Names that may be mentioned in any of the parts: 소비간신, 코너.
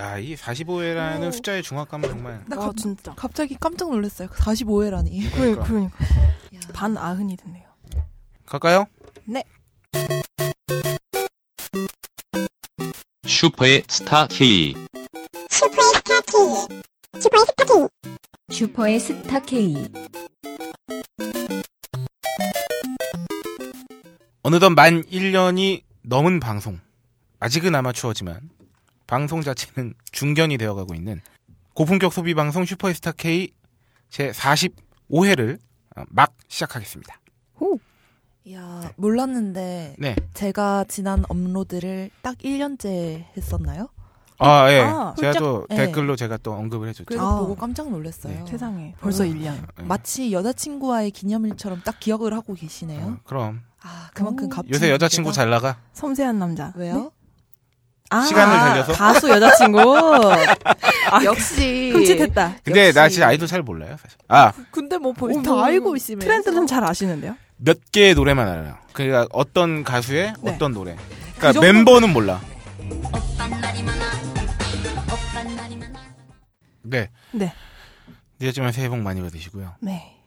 야, 이 45회라는 숫자의 중압감은 정말. 나 진짜. 갑자기 깜짝 놀랐어요. 45회라니. 그러니까. 반 아흔이 됐네요. 갈까요? 네. 슈퍼의 스타 K. 슈퍼의 스타 K. 슈퍼의 스타 K. 슈퍼의 스타 K. 어느덧 만 1년이 넘은 방송. 아직은 아마추어지만 방송 자체는 중견이 되어가고 있는 고품격 소비 방송 슈퍼스타 K 제 45회를 막 시작하겠습니다. 오, 이야, 네. 몰랐는데 네. 제가 지난 업로드를 딱 1년째 했었나요? 아, 예. 아, 제가 또 댓글로 제가 또 언급을 해줬죠. 그래서 보고 깜짝 놀랐어요. 네. 세상에. 벌써 1년. 마치 여자친구와의 기념일처럼 딱 기억을 하고 계시네요. 그럼. 아, 그만큼 갑자기. 요새 여자친구 잘 나가? 섬세한 남자. 왜요? 네? 시간을 달려서? 가수 여자친구. 역시. 흠칫했다. 근데 역시. 나 진짜 아이돌 잘 몰라요, 사실. 근데 뭐 벌써 다 알고 있으면. 트렌드는 잘 아시는데요? 몇 개의 노래만 알아요. 그러니까 어떤 가수의 어떤 노래. 그러니까 그 멤버는 몰라. 네. 늦었지만 새해 복 많이 받으시고요. 네.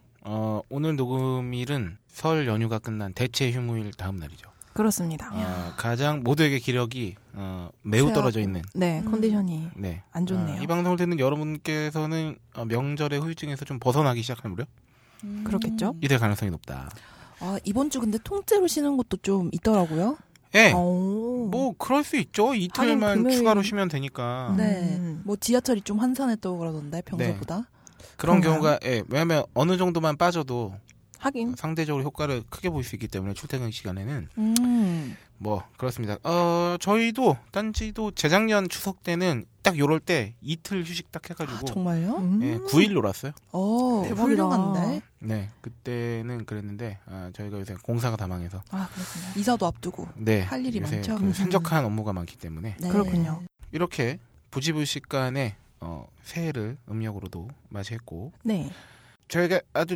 오늘 녹음일은 설 연휴가 끝난 대체 휴무일 다음 날이죠. 그렇습니다. 가장 모두에게 기력이 매우 떨어져 있는. 네, 컨디션이 안 좋네요. 이 방송을 듣는 여러분께서는 명절의 후유증에서 좀 벗어나기 시작할 무렵. 그렇겠죠. 이럴 가능성이 높다. 이번 주 근데 통째로 쉬는 것도 좀 있더라고요. 예. 네. 뭐 그럴 수 있죠. 이틀만 금요일... 추가로 쉬면 되니까. 네. 뭐 지하철이 좀 한산했다고 그러던데 평소보다. 네. 그런 경우가 왜냐하면 어느 정도만 빠져도 하긴 상대적으로 효과를 크게 볼 수 있기 때문에 출퇴근 시간에는 뭐 그렇습니다. 저희도 딴지도 재작년 추석 때는 딱 요럴 때 이틀 휴식 딱 해가지고. 정말요? 9일 놀았어요. 대박이다. 훌륭한데. 네, 그때는 그랬는데 저희가 요새 공사가 다 망해서 그렇군요. 이사도 앞두고 할 일이 많죠. 그 산적한 업무가 많기 때문에. 네. 그렇군요. 이렇게 부지불식간에 새해를 음력으로도 맞이했고. 네. 저희가 아주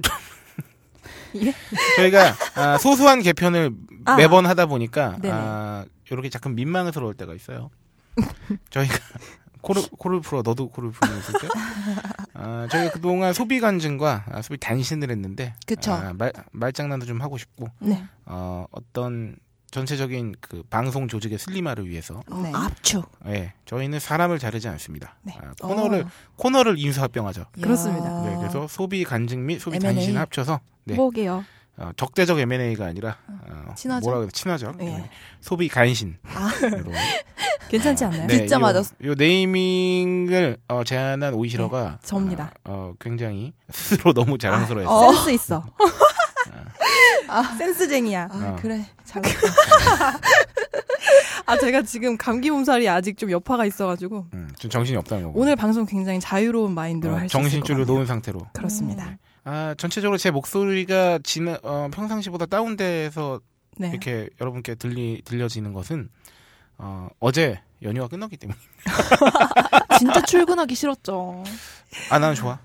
예? 저희가 소소한 개편을 매번 하다 보니까 이렇게 약간 민망스러울 때가 있어요. 저희가 코를 풀어. 너도 코를 풀면서 저희가 그동안 소비간증과 소비단신을 했는데 말장난도 좀 하고 싶고 어떤 전체적인 그 방송 조직의 슬림화를 위해서 압축. 저희는 사람을 자르지 않습니다. 코너를 인수합병하죠. 그렇습니다. 그래서 소비간증 및 소비단신 합쳐서 뭐게요? 적대적 M&A가 아니라 친화적 소비간신. 괜찮지 않나요? 듣자마자 요 네이밍을 제안한 오이시러가 저입니다. 굉장히 스스로 너무 자랑스러워요. 센스 있어. 센스쟁이야. 그래. 제가 지금 감기 몸살이 아직 좀 여파가 있어가지고 좀 정신이 없다는 거고. 오늘 방송 굉장히 자유로운 마인드로 할 수 있을 것 같아요. 정신줄을 놓은 상태로. 그렇습니다. 전체적으로 제 목소리가 평상시보다 다운돼서 이렇게 여러분께 들려지는 것은 어제 연휴가 끝났기 때문입니다. 진짜 출근하기 싫었죠. 나는 좋아.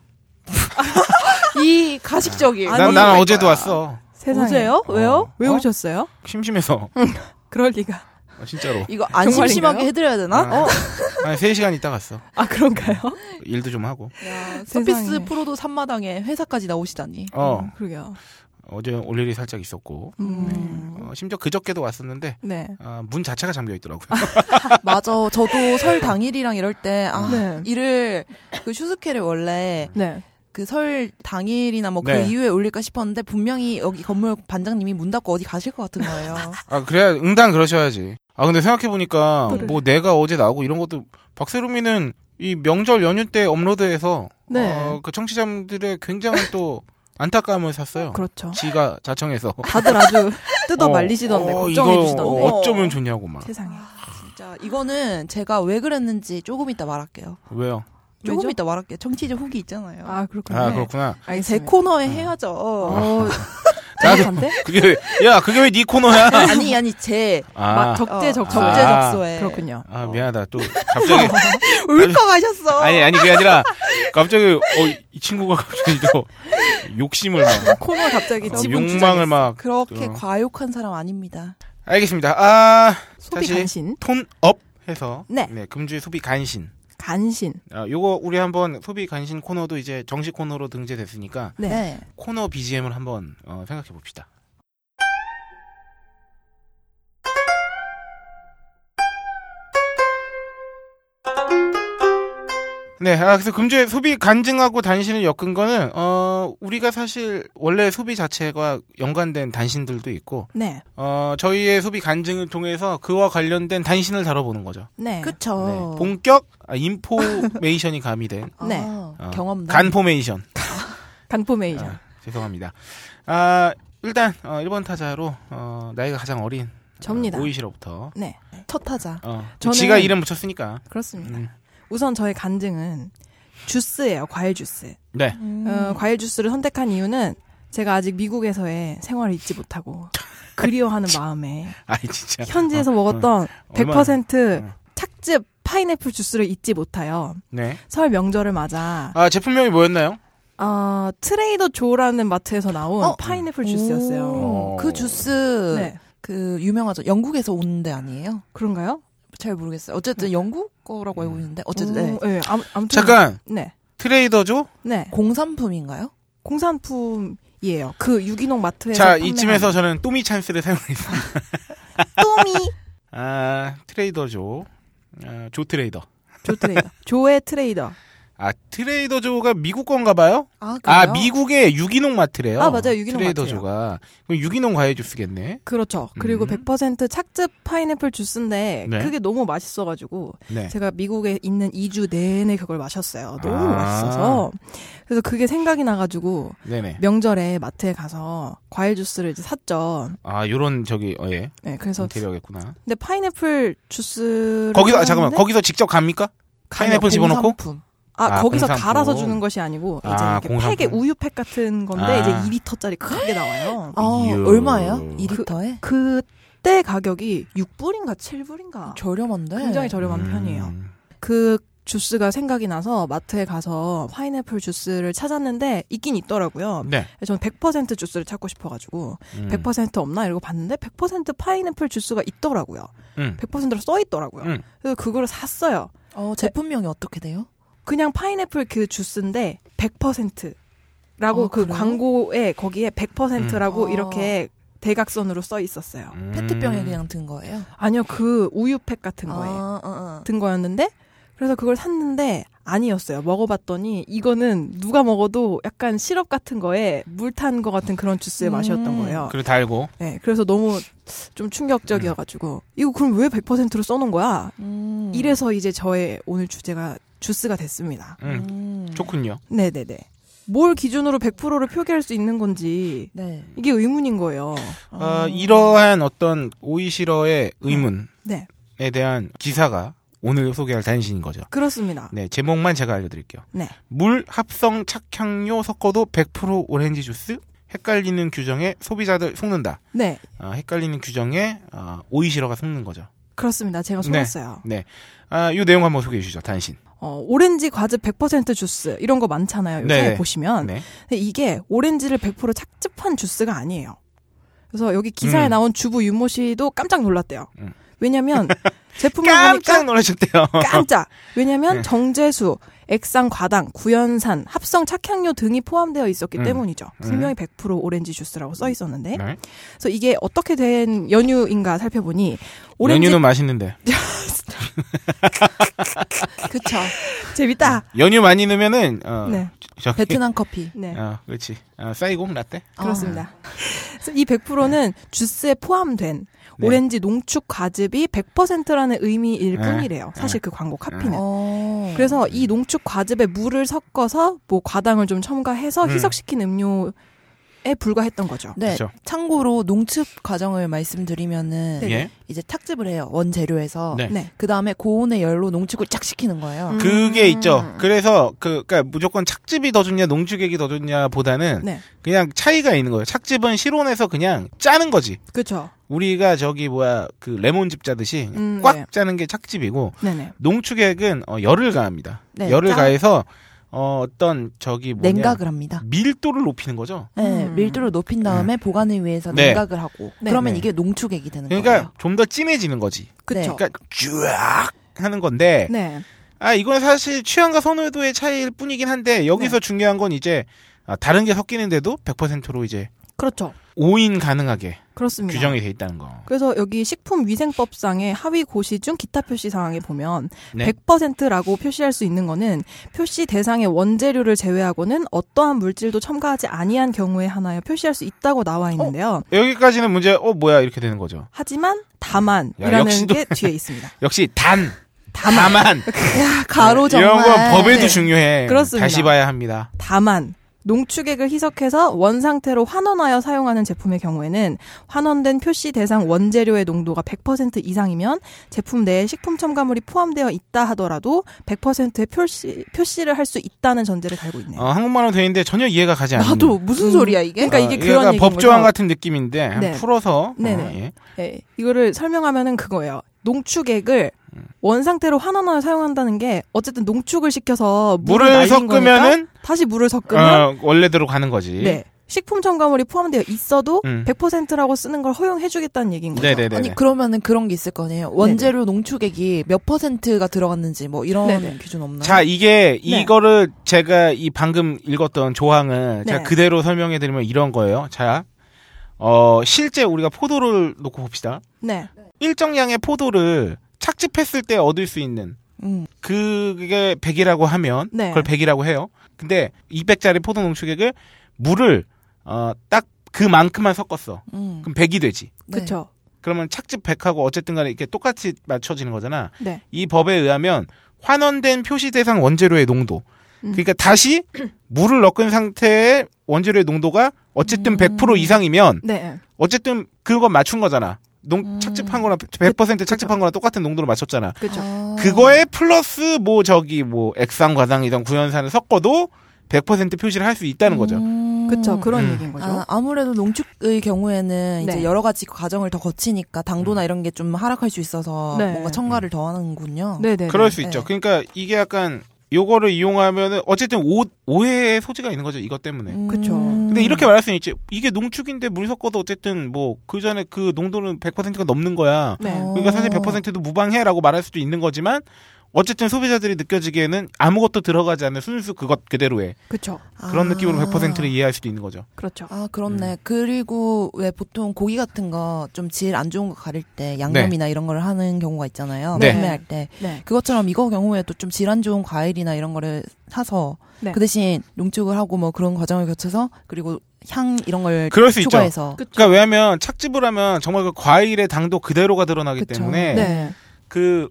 이 가식적인. 난 어제도 왔어. 세상에. 어제요? 왜요? 왜 오셨어요? 심심해서. 그럴 리가. 진짜로. 이거 안 심심하게 해드려야 되나? 아니, 3시간 있다 갔어. 그런가요? 일도 좀 하고. 서피스 프로도 산마당에 회사까지 나오시다니. 그러게요. 어제 올 일이 살짝 있었고. 심지어 그저께도 왔었는데. 문 자체가 잠겨 있더라고요. 맞아. 저도 설 당일이랑 이럴 때, 일을, 슈스케를 원래. 그 설 당일이나 뭐 그 이후에 올릴까 싶었는데 분명히 여기 건물 반장님이 문 닫고 어디 가실 것 같은 거예요. 그래야 응당 그러셔야지. 근데 생각해보니까 뭐 내가 어제 나오고 이런 것도 박세롬이는 이 명절 연휴 때 업로드해서 그 청취자분들의 굉장히 또 안타까움을 샀어요. 그렇죠. 지가 자청해서. 다들 아주 뜯어 말리시던데 걱정해주시던데. 어쩌면 좋냐고만. 세상에. 진짜 이거는 제가 왜 그랬는지 조금 이따 말할게요. 왜요? 조금 이따 말할게요. 청취자 후기 있잖아요. 그렇구나. 그렇구나. 아니, 제 코너에 해야죠. 그게 왜 네 코너야? 아니, 제. 적재적소에. 그렇군요. 미안하다. 또, 갑자기. 울컥하셨어. 아니, 그게 아니라, 갑자기, 이 친구가 갑자기 또, 욕심을 막. 코너 갑자기 욕망을 막. 그렇게 과욕한 사람 아닙니다. 알겠습니다. 소비간신. 톤업 해서. 네. 금주의 소비간신. 간신. 아, 요거 우리 한번 소비 간신 코너도 이제 정식 코너로 등재됐으니까 네. 코너 BGM을 한번 생각해 봅시다. 네, 그래서 금주에 소비 간증하고 단신을 엮은 거는 우리가 사실 원래 소비 자체가 연관된 단신들도 있고, 네, 저희의 소비 간증을 통해서 그와 관련된 단신을 다뤄보는 거죠. 네, 그렇죠. 네, 본격 인포메이션이 가미된 네. 경험 간포메이션. 간포메이션. 죄송합니다. 일단 1번 타자로 나이가 가장 어린 접니다. 오이시로부터. 네, 첫 타자. 저는 지가 이름 붙였으니까. 그렇습니다. 우선 저의 간증은 주스예요. 과일 주스. 네. 과일 주스를 선택한 이유는 제가 아직 미국에서의 생활을 잊지 못하고 그리워하는 마음에 아니, 진짜. 현지에서 먹었던 100% 착즙 파인애플 주스를 잊지 못하여 네. 설 명절을 맞아 제품명이 뭐였나요? 트레이더 조라는 마트에서 나온 파인애플 주스였어요. 그 주스 네. 그 유명하죠. 영국에서 온 데 아니에요? 그런가요? 잘 모르겠어요. 어쨌든 영국 거라고 알고 있는데 어쨌든 네. 네. 아무튼 잠깐 네. 트레이더죠? 네. 공산품인가요? 공산품이에요. 그 유기농 마트에서 자 이쯤에서 저는 또미 찬스를 사용했습니다. 또미 트레이더죠. 조 트레이더. 조 트레이더. 조의 트레이더. 트레이더조가 미국 건가 봐요? 미국의 유기농 마트래요. 맞아요. 유기농 트레이더조가. 그럼 유기농 과일 주스겠네. 그렇죠. 그리고 100% 착즙 파인애플 주스인데 네. 그게 너무 맛있어가지고 네. 제가 미국에 있는 2주 내내 그걸 마셨어요. 너무 맛있어서. 그래서 그게 생각이 나가지고 네네. 명절에 마트에 가서 과일 주스를 이제 샀죠. 요런 저기 예. 네, 그래서 대박이겠구나. 근데 파인애플 주스 거기서 직접 갑니까? 파인애플 집어넣고? 거기서 공산품. 갈아서 주는 것이 아니고 이제 이렇게 팩에 우유팩 같은 건데 이제 2리터짜리 크게 나와요. 얼마예요? 2리터에? 그때 가격이 6불인가 7불인가 저렴한데 굉장히 저렴한 편이에요. 그 주스가 생각이 나서 마트에 가서 파인애플 주스를 찾았는데 있긴 있더라고요. 네. 저는 100% 주스를 찾고 싶어가지고 100% 없나 이러고 봤는데 100% 파인애플 주스가 있더라고요. 100%로 써있더라고요. 그래서 그걸 샀어요. 제품명이 어떻게 돼요? 그냥 파인애플 그 주스인데 100%라고 그 그래요? 광고에 거기에 100%라고 이렇게 대각선으로 써 있었어요. 페트병에 그냥 든 거예요? 아니요. 그 우유팩 같은 거예요. 든 거였는데 그래서 그걸 샀는데 아니었어요. 먹어봤더니 이거는 누가 먹어도 약간 시럽 같은 거에 물 탄 거 같은 그런 주스의 맛이었던 거예요. 그리고 달고. 네. 그래서 너무 좀 충격적이어가지고 이거 그럼 왜 100%로 써놓은 거야? 이래서 이제 저의 오늘 주제가 주스가 됐습니다. 좋군요. 네네네. 뭘 기준으로 100%를 표기할 수 있는 건지 네. 이게 의문인 거예요. 이러한 어떤 오이시러의 의문에 대한 기사가 오늘 소개할 단신인 거죠. 그렇습니다. 네, 제목만 제가 알려드릴게요. 네. 물, 합성, 착향료 섞어도 100% 오렌지 주스? 헷갈리는 규정에 소비자들 속는다. 네. 헷갈리는 규정에 오이시러가 속는 거죠. 그렇습니다. 제가 속았어요. 네. 네. 이 내용 한번 소개해 주시죠. 단신. 오렌지 과즙 100% 주스 이런 거 많잖아요. 요새 네네. 보시면. 네. 근데 이게 오렌지를 100% 착즙한 주스가 아니에요. 그래서 여기 기사에 나온 주부 윤모 씨도 깜짝 놀랐대요. 왜냐면 제품을 깜짝 보니까 놀라셨대요. 깜짝. 왜냐면 정제수, 액상, 과당, 구연산, 합성, 착향료 등이 포함되어 있었기 때문이죠. 분명히 100% 오렌지 주스라고 써 있었는데. 네. 그래서 이게 어떻게 된 연유인가 살펴보니 오렌지 연유는 맛있는데. 그쵸. 재밌다. 연유 많이 넣으면은 네. 베트남 커피. 네. 그렇지. 사이공 라떼. 그렇습니다. 그래서 이 100%는 주스에 포함된 네. 오렌지 농축 과즙이 100%라는 의미일 뿐이래요. 사실 그 광고 카피는. 그래서 이 농축 과즙에 물을 섞어서 뭐 과당을 좀 첨가해서 희석시킨 음료에 불과했던 거죠. 네. 그렇죠. 참고로 농축 과정을 말씀드리면은 네. 이제 착즙을 해요. 원재료에서. 네. 네. 그다음에 고온의 열로 농축을 쫙 시키는 거예요. 그게 있죠. 그래서 그러니까 무조건 착즙이 더 좋냐 농축액이 더 좋냐 보다는 네. 그냥 차이가 있는 거예요. 착즙은 실온에서 그냥 짜는 거지. 그렇죠. 우리가 저기 그 레몬즙 짜듯이 꽉 네. 짜는 게 착즙이고 네네. 농축액은 열을 가합니다. 네, 열을 가해서 어떤 저기 뭐냐 냉각을 합니다. 밀도를 높이는 거죠. 네, 밀도를 높인 다음에 보관을 위해서 네. 냉각을 하고 네. 그러면 네. 이게 농축액이 되는 그러니까 거예요. 그러니까 좀 더 진해지는 거지. 그쵸? 그러니까 쫙 하는 건데 네. 아, 이건 사실 취향과 선호도의 차이일 뿐이긴 한데 여기서 네. 중요한 건 이제 다른 게 섞이는데도 100%로 이제 그렇죠. 오인 가능하게 그렇습니다. 규정이 돼 있다는 거. 그래서 여기 식품위생법상의 하위 고시 중 기타 표시 사항에 보면 네. 100%라고 표시할 수 있는 거는 표시 대상의 원재료를 제외하고는 어떠한 물질도 첨가하지 아니한 경우에 하나여 표시할 수 있다고 나와 있는데요. 여기까지는 문제 뭐야 이렇게 되는 거죠. 하지만 다만이라는 게 뒤에 있습니다. 역시 다만. 야, 가로 정말. 이런 건 법에도 중요해. 그렇습니다. 다시 봐야 합니다. 다만. 농축액을 희석해서 원상태로 환원하여 사용하는 제품의 경우에는 환원된 표시 대상 원재료의 농도가 100% 이상이면 제품 내에 식품 첨가물이 포함되어 있다 하더라도 100%의 표시를 할 수 있다는 전제를 달고 있네요. 한국말로 되어 있는데 전혀 이해가 가지 않아요. 나도 무슨 소리야 이게? 그러니까 이게 그런 법조항 같은 느낌인데 네. 한번 풀어서 예. 네. 이거를 설명하면은 그거예요. 농축액을 원상태로 환원하여 사용한다는 게 어쨌든 농축을 시켜서 물을 섞으면은 다시 물을 섞으면 원래대로 가는 거지. 네. 식품 첨가물이 포함되어 있어도 100%라고 쓰는 걸 허용해주겠다는 얘기인 거죠. 네네네네. 아니 그러면은 그런 게 있을 거네요. 원재료 네네. 농축액이 몇 퍼센트가 들어갔는지 뭐 이런 네네. 기준 없나요? 자 이게 네. 이거를 제가 이 방금 읽었던 조항을 네. 제가 그대로 설명해드리면 이런 거예요. 자, 실제 우리가 포도를 놓고 봅시다. 네. 일정량의 포도를 착즙했을 때 얻을 수 있는 그게 100이라고 하면 네. 그걸 100이라고 해요. 근데 200짜리 포도 농축액을 물을 딱 그만큼만 섞었어. 그럼 100이 되지. 네. 그렇죠. 그러면 착즙 100하고 어쨌든 간에 이렇게 똑같이 맞춰지는 거잖아. 네. 이 법에 의하면 환원된 표시 대상 원재료의 농도. 그러니까 다시 물을 넣은 상태의 원재료의 농도가 어쨌든 100% 이상이면 네. 어쨌든 그거 맞춘 거잖아. 착즙한 거나 100% 착즙한 거나 똑같은 농도로 맞췄잖아. 그쵸. 그거에 플러스 액상 과당이던 구연산을 섞어도 100% 표시를 할 수 있다는 거죠. 그렇죠. 그런 얘기인 거죠. 아무래도 농축의 경우에는 네. 이제 여러 가지 과정을 더 거치니까 당도나 이런 게 좀 하락할 수 있어서 네. 뭔가 첨가를 더 하는군요. 네네. 그럴 수 네. 있죠. 그러니까 이게 약간 요거를 이용하면은 어쨌든 오해의 소지가 있는 거죠. 이것 때문에. 그렇죠. 근데 이렇게 말할 수는 있지. 이게 농축인데 물 섞어도 어쨌든 그 전에 그 농도는 100%가 넘는 거야. 네. 그러니까 사실 100%도 무방해라고 말할 수도 있는 거지만 어쨌든 소비자들이 느껴지기에는 아무것도 들어가지 않는 순수 그것 그대로의 그쵸. 그런 느낌으로 100%를 이해할 수도 있는 거죠. 그렇죠. 아 그렇네. 그리고 왜 보통 고기 같은 거 좀 질 안 좋은 거 가릴 때 양념이나 네. 이런 걸 하는 경우가 있잖아요. 네. 판매할 때 네. 그것처럼 이거 경우에도 좀 질 안 좋은 과일이나 이런 거를 사서 네. 그 대신 농축을 하고 그런 과정을 거쳐서 그리고 향 이런 걸 추가해서. 그러니까 왜냐하면 착즙을 하면 정말 그 과일의 당도 그대로가 드러나기 그쵸. 때문에. 네.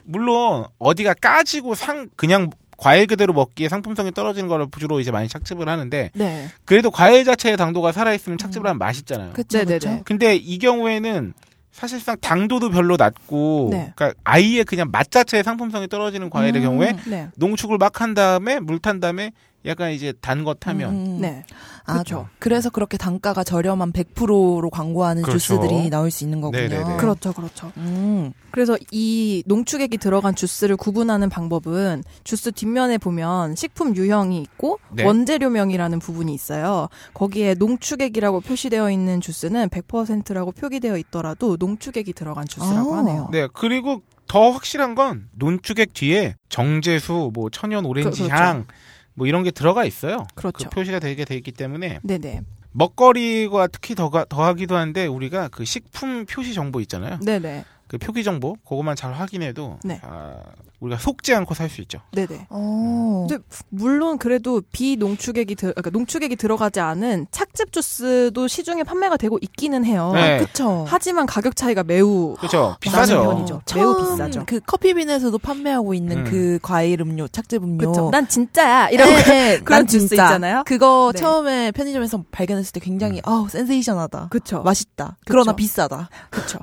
물론, 어디가 까지고 그냥 과일 그대로 먹기에 상품성이 떨어지는 거를 주로 이제 많이 착즙을 하는데, 네. 그래도 과일 자체의 당도가 살아있으면 착즙을 하면 맛있잖아요. 그쵸, 그쵸. 근데 이 경우에는 사실상 당도도 별로 낮고, 네. 그러니까 아예 그냥 맛 자체의 상품성이 떨어지는 과일의 경우에, 네. 농축을 막 한 다음에, 물 탄 다음에, 약간 이제 단 것 하면. 네. 아, 그렇죠. 그래서 그렇게 단가가 저렴한 100%로 광고하는 그렇죠. 주스들이 나올 수 있는 거군요. 네네네. 그렇죠. 그래서 이 농축액이 들어간 주스를 구분하는 방법은 주스 뒷면에 보면 식품 유형이 있고 네. 원재료명이라는 부분이 있어요. 거기에 농축액이라고 표시되어 있는 주스는 100%라고 표기되어 있더라도 농축액이 들어간 주스라고 하네요. 네. 그리고 더 확실한 건 농축액 뒤에 정제수, 천연 오렌지 그렇죠. 향 이런 게 들어가 있어요. 그렇죠. 그 표시가 되게 돼 있기 때문에. 네네. 먹거리가 특히 더하기도 한데 우리가 그 식품 표시 정보 있잖아요. 네네. 그 표기 정보 그것만 잘 확인해도 네. 우리가 속지 않고 살 수 있죠. 네네. 근데 물론 그래도 그러니까 농축액이 들어가지 않은 착즙 주스도 시중에 판매가 되고 있기는 해요. 네. 그렇죠. 하지만 가격 차이가 매우 비싸죠. 편이죠. 매우 비싸죠. 그 커피빈에서도 판매하고 있는 그 과일 음료, 착즙 음료. 그렇죠. 난 진짜야. 이런 그런 주스 있잖아요. 그거 네. 처음에 편의점에서 발견했을 때 굉장히 센세이션하다. 그렇죠. 맛있다. 그쵸. 그러나 비싸다. 그렇죠.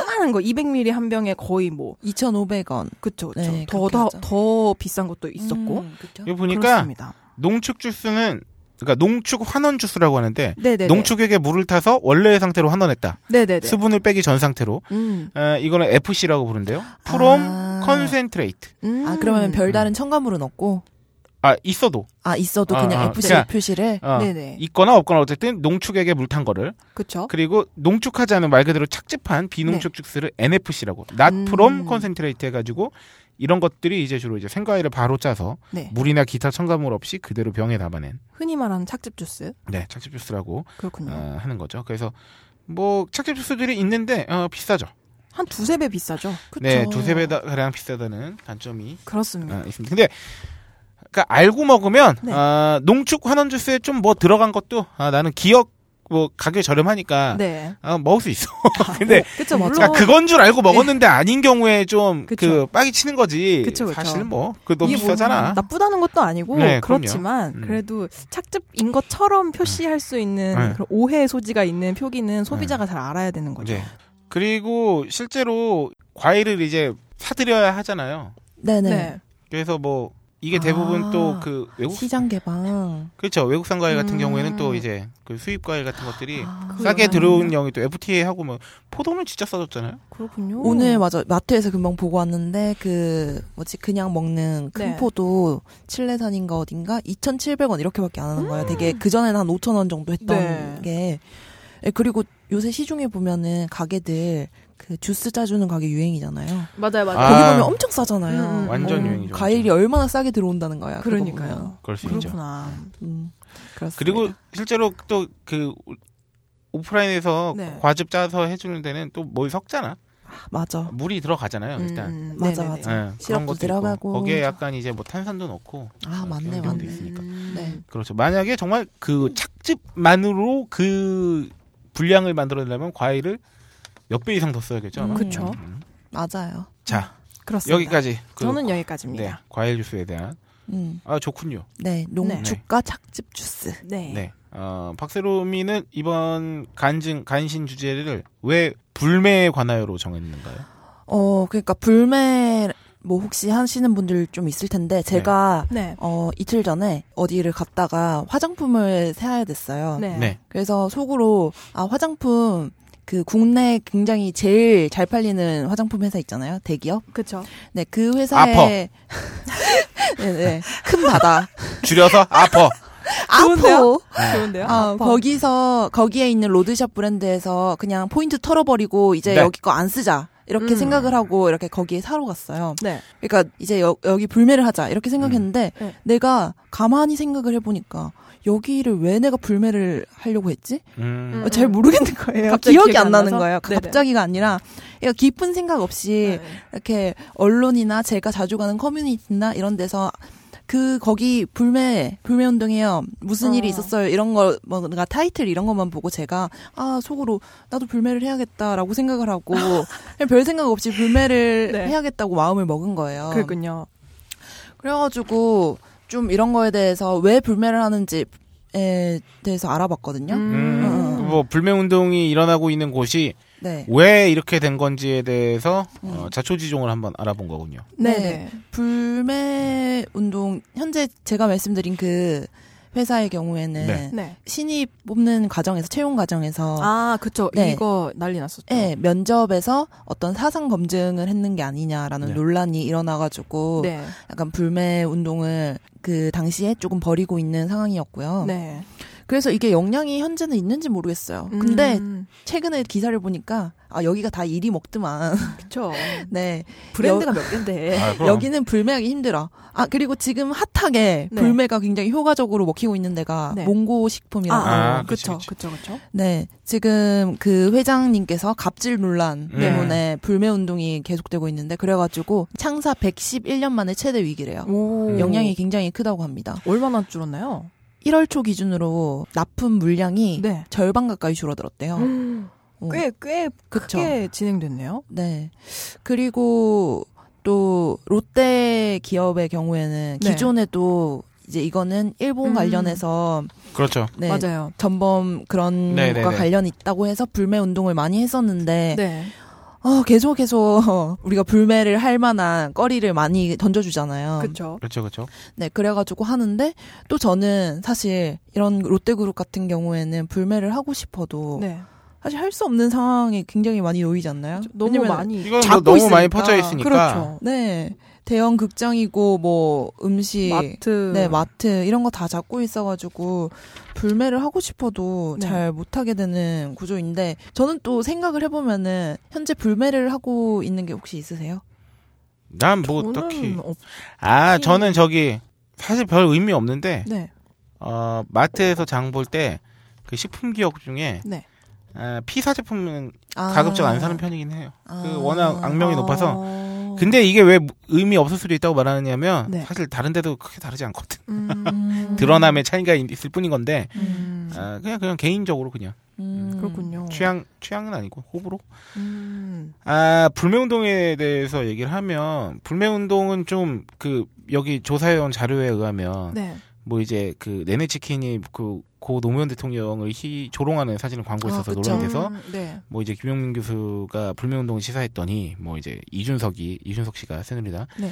요만한 거 200ml 한 병에 거의 2,500원. 그쵸. 네, 더 비싼 것도 있었고. 여기 보니까 그렇습니다. 농축 주스는 그러니까 농축 환원 주스라고 하는데 네네네. 농축액에 물을 타서 원래의 상태로 환원했다. 네네네. 수분을 빼기 전 상태로. 이거는 FC라고 부른대요. 프롬 컨센트레이트. 그러면 별다른 첨가물은 없고. 있어도 그냥 FC 그러니까, 표시를 네네. 있거나 없거나 어쨌든 농축액에 물 탄 거를 그렇죠. 그리고 농축하지 않은 말 그대로 착즙한 비농축 주스를 NFC라고 Not From Concentrate 해가지고 이런 것들이 이제 주로 이제 생과일을 바로 짜서 네. 물이나 기타 첨가물 없이 그대로 병에 담아낸 흔히 말하는 착즙 주스. 네, 착즙 주스라고 하는 거죠. 그래서 뭐 착즙 주스들이 있는데 비싸죠. 한 두세 배 비싸죠. 그쵸? 네, 두세 배 가량 비싸다는 단점이 그렇습니다. 있습니다. 근데 그러니까 알고 먹으면 네. 농축 환원 주스에 좀 뭐 들어간 것도 나는 기억 뭐 가격이 저렴하니까 네. 먹을 수 있어. 근데 그쵸, 그러니까 그건 줄 알고 먹었는데 네. 아닌 경우에 좀 그 빠기 치는 거지. 그쵸. 사실은 뭐 그 너무 비싸잖아. 나쁘다는 것도 아니고 네, 그렇지만 그래도 착즙인 것처럼 표시할 수 있는 그런 오해의 소지가 있는 표기는 소비자가 잘 알아야 되는 거죠. 네. 그리고 실제로 과일을 이제 사드려야 하잖아요. 네네. 네. 그래서 뭐 이게 대부분 또 그 외국 시장 개방 그렇죠. 외국산 과일 같은 경우에는 또 이제 그 수입 과일 같은 것들이 싸게 들어온 경우에 또 FTA 하고 뭐 포도는 진짜 싸졌잖아요. 그렇군요. 오늘 맞아 마트에서 금방 보고 왔는데 그 뭐지 그냥 먹는 큰 네. 포도 칠레산인가 어딘가 2,700원 이렇게밖에 안 하는 거예요. 되게 그 전에는 한 5,000원 정도 했던 네. 게. 그리고 요새 시중에 보면은 가게들 그 주스 짜주는 가게 유행이잖아요. 맞아요, 맞아요. 거기 보면 엄청 싸잖아요. 완전 유행이죠. 과일이 얼마나 싸게 들어온다는 거야. 그러니까요. 그럴 수 그렇구나. 있죠. 그렇습니다. 그리고 실제로 또 그 오프라인에서 네. 과즙 짜서 해주는 데는 또 뭘 섞잖아. 맞아. 물이 들어가잖아요. 일단 맞아, 네네네. 맞아. 네, 시럽도 들어가고 거기에 약간 이제 뭐 탄산도 넣고. 맞네, 맞네. 있으니까. 네. 그렇죠. 만약에 정말 그 착즙만으로 그 분량을 만들어내려면 과일을 몇 배 이상 더 써야겠죠. 그렇죠. 맞아요. 자, 그렇습니다. 여기까지. 저는 여기까지입니다. 네, 과일 주스에 대한. 좋군요. 네, 농축과 착즙 주스. 네. 네. 박세롬이는 이번 간신 주제를 왜 불매에 관하여로 정했는가요? 그러니까 불매 뭐 혹시 하시는 분들 좀 있을 텐데 제가 네. 이틀 전에 어디를 갔다가 화장품을 사야 됐어요. 네. 네. 그래서 속으로 화장품 그 국내 굉장히 제일 잘 팔리는 화장품 회사 있잖아요. 대기업. 그렇죠. 네, 그 회사에 네네. 큰 바다. 줄여서 아퍼. 좋은데요? 좋은데요? 거기에 있는 로드샵 브랜드에서 그냥 포인트 털어버리고 이제 네. 여기 거 안 쓰자. 이렇게 생각을 하고 이렇게 거기에 사러 갔어요. 네. 그러니까 이제 여기 불매를 하자 이렇게 생각했는데 네. 내가 가만히 생각을 해보니까 여기를 왜 내가 불매를 하려고 했지? 잘 모르겠는 거예요. 기억이 안 나는 거예요. 네네. 갑자기가 아니라 깊은 생각 없이 네. 이렇게 언론이나 제가 자주 가는 커뮤니티나 이런 데서 거기 불매 운동이에요. 무슨 일이 있었어요. 이런 거, 뭔가 타이틀 이런 것만 보고 제가, 속으로, 나도 불매를 해야겠다라고 생각을 하고, 그냥 별 생각 없이 불매를 네. 해야겠다고 마음을 먹은 거예요. 그렇군요. 그래가지고, 좀 이런 거에 대해서 왜 불매를 하는지에 대해서 알아봤거든요. 뭐, 불매 운동이 일어나고 있는 곳이, 네. 왜 이렇게 된 건지에 대해서 자초지종을 한번 알아본 거군요. 네. 네. 불매 운동 현재 제가 말씀드린 그 회사의 경우에는 네. 네. 신입 뽑는 과정에서 채용 과정에서 그렇죠. 네. 이거 난리 났었죠. 네. 면접에서 어떤 사상 검증을 했는 게 아니냐라는 네. 논란이 일어나가지고 네. 약간 불매 운동을 그 당시에 조금 벌이고 있는 상황이었고요. 네. 그래서 이게 영향이 현재는 있는지 모르겠어요. 근데 최근에 기사를 보니까 여기가 다 일이 먹더만. 그렇죠. 네. 브랜드가 몇 개인데. 여기는 불매하기 힘들어. 그리고 지금 핫하게 네. 불매가 굉장히 효과적으로 먹히고 있는 데가 네. 몽고식품이라고. 그렇죠. 그렇죠. 그렇죠. 네. 지금 그 회장님께서 갑질 논란 때문에 불매 운동이 계속되고 있는데 그래가지고 창사 111년 만에 최대 위기래요. 오. 영향이 굉장히 크다고 합니다. 얼마나 줄었나요? 1월 초 기준으로 납품 물량이 네. 절반 가까이 줄어들었대요. 꽤 그쵸? 크게 진행됐네요. 네. 그리고 또 롯데 기업의 경우에는 네. 기존에도 이제 이거는 일본 관련해서 그렇죠. 네, 맞아요. 전범 그런 네네네. 것과 관련이 있다고 해서 불매 운동을 많이 했었는데 네. 계속 우리가 불매를 할 만한 거리를 많이 던져주잖아요. 그렇죠. 그렇죠, 그렇죠. 네, 그래가지고 하는데 또 저는 사실 이런 롯데그룹 같은 경우에는 불매를 하고 싶어도 네. 사실 할 수 없는 상황이 굉장히 많이 놓이지 않나요? 너무 많이 이건 너무 많이 퍼져 있으니까. 그렇죠. 네, 대형 극장이고 뭐 음식, 마트 이런 거 다 잡고 있어가지고 불매를 하고 싶어도 네. 잘 못하게 되는 구조인데 저는 또 생각을 해보면은 현재 불매를 하고 있는 게 혹시 있으세요? 난 뭐 딱히 아 저는 저기 사실 별 의미 없는데 네. 마트에서 장 볼 때 그 식품 기업 중에 네. 피사 제품은 가급적 안 사는 편이긴 해요. 그 워낙 악명이 높아서. 근데 이게 왜 의미 없을 수도 있다고 말하느냐면 네. 사실 다른 데도 크게 다르지 않거든. 드러남의 차이가 있을 뿐인 건데 그냥 개인적으로 그냥. 그렇군요. 취향은 아니고 호불호. 불매 운동에 대해서 얘기를 하면 불매 운동은 좀 그 여기 조사해온 자료에 의하면 네. 뭐 이제 그 내내 치킨이 그 고 노무현 대통령을 조롱하는 사진을 광고했어서 논란돼서 네. 뭐 이제 김용민 교수가 불매 운동을 시사했더니 뭐 이제 이준석 씨가 새누리당 네.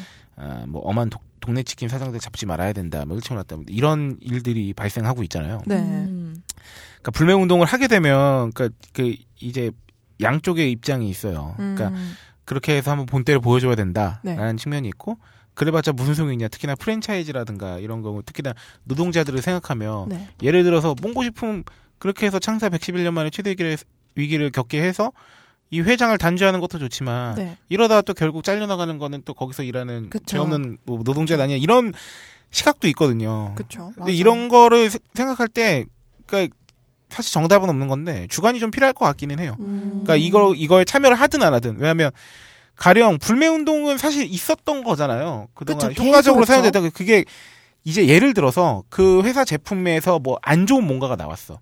뭐 엄한 동네 치킨 사장들 잡지 말아야 된다 뭐 일침을 났다 이런 일들이 발생하고 있잖아요. 네. 그러니까 불매 운동을 하게 되면 그러니까 그 이제 양쪽의 입장이 있어요. 그러니까 그렇게 해서 한번 본때를 보여줘야 된다라는 네. 측면이 있고. 그래봤자 무슨 소용이냐. 특히나 프랜차이즈라든가 이런 경우 특히나 노동자들을 생각하며 네. 예를 들어서 몽고식품 그렇게 해서 창사 111년 만에 최대 위기를 겪게 해서 이 회장을 단죄하는 것도 좋지만 네. 이러다가 또 결국 잘려나가는 거는 또 거기서 일하는 죄 없는 뭐 노동자는 아니야. 이런 시각도 있거든요. 그쵸, 근데 이런 거를 생각할 때 그러니까 사실 정답은 없는 건데 주관이 좀 필요할 것 같기는 해요. 그러니까 이거에 참여를 하든 안 하든 왜냐하면 가령 불매운동은 사실 있었던 거잖아요. 그동안 그쵸, 효과적으로 사용됐다. 그게 이제 예를 들어서 그 회사 제품에서 뭐 안 좋은 뭔가가 나왔어.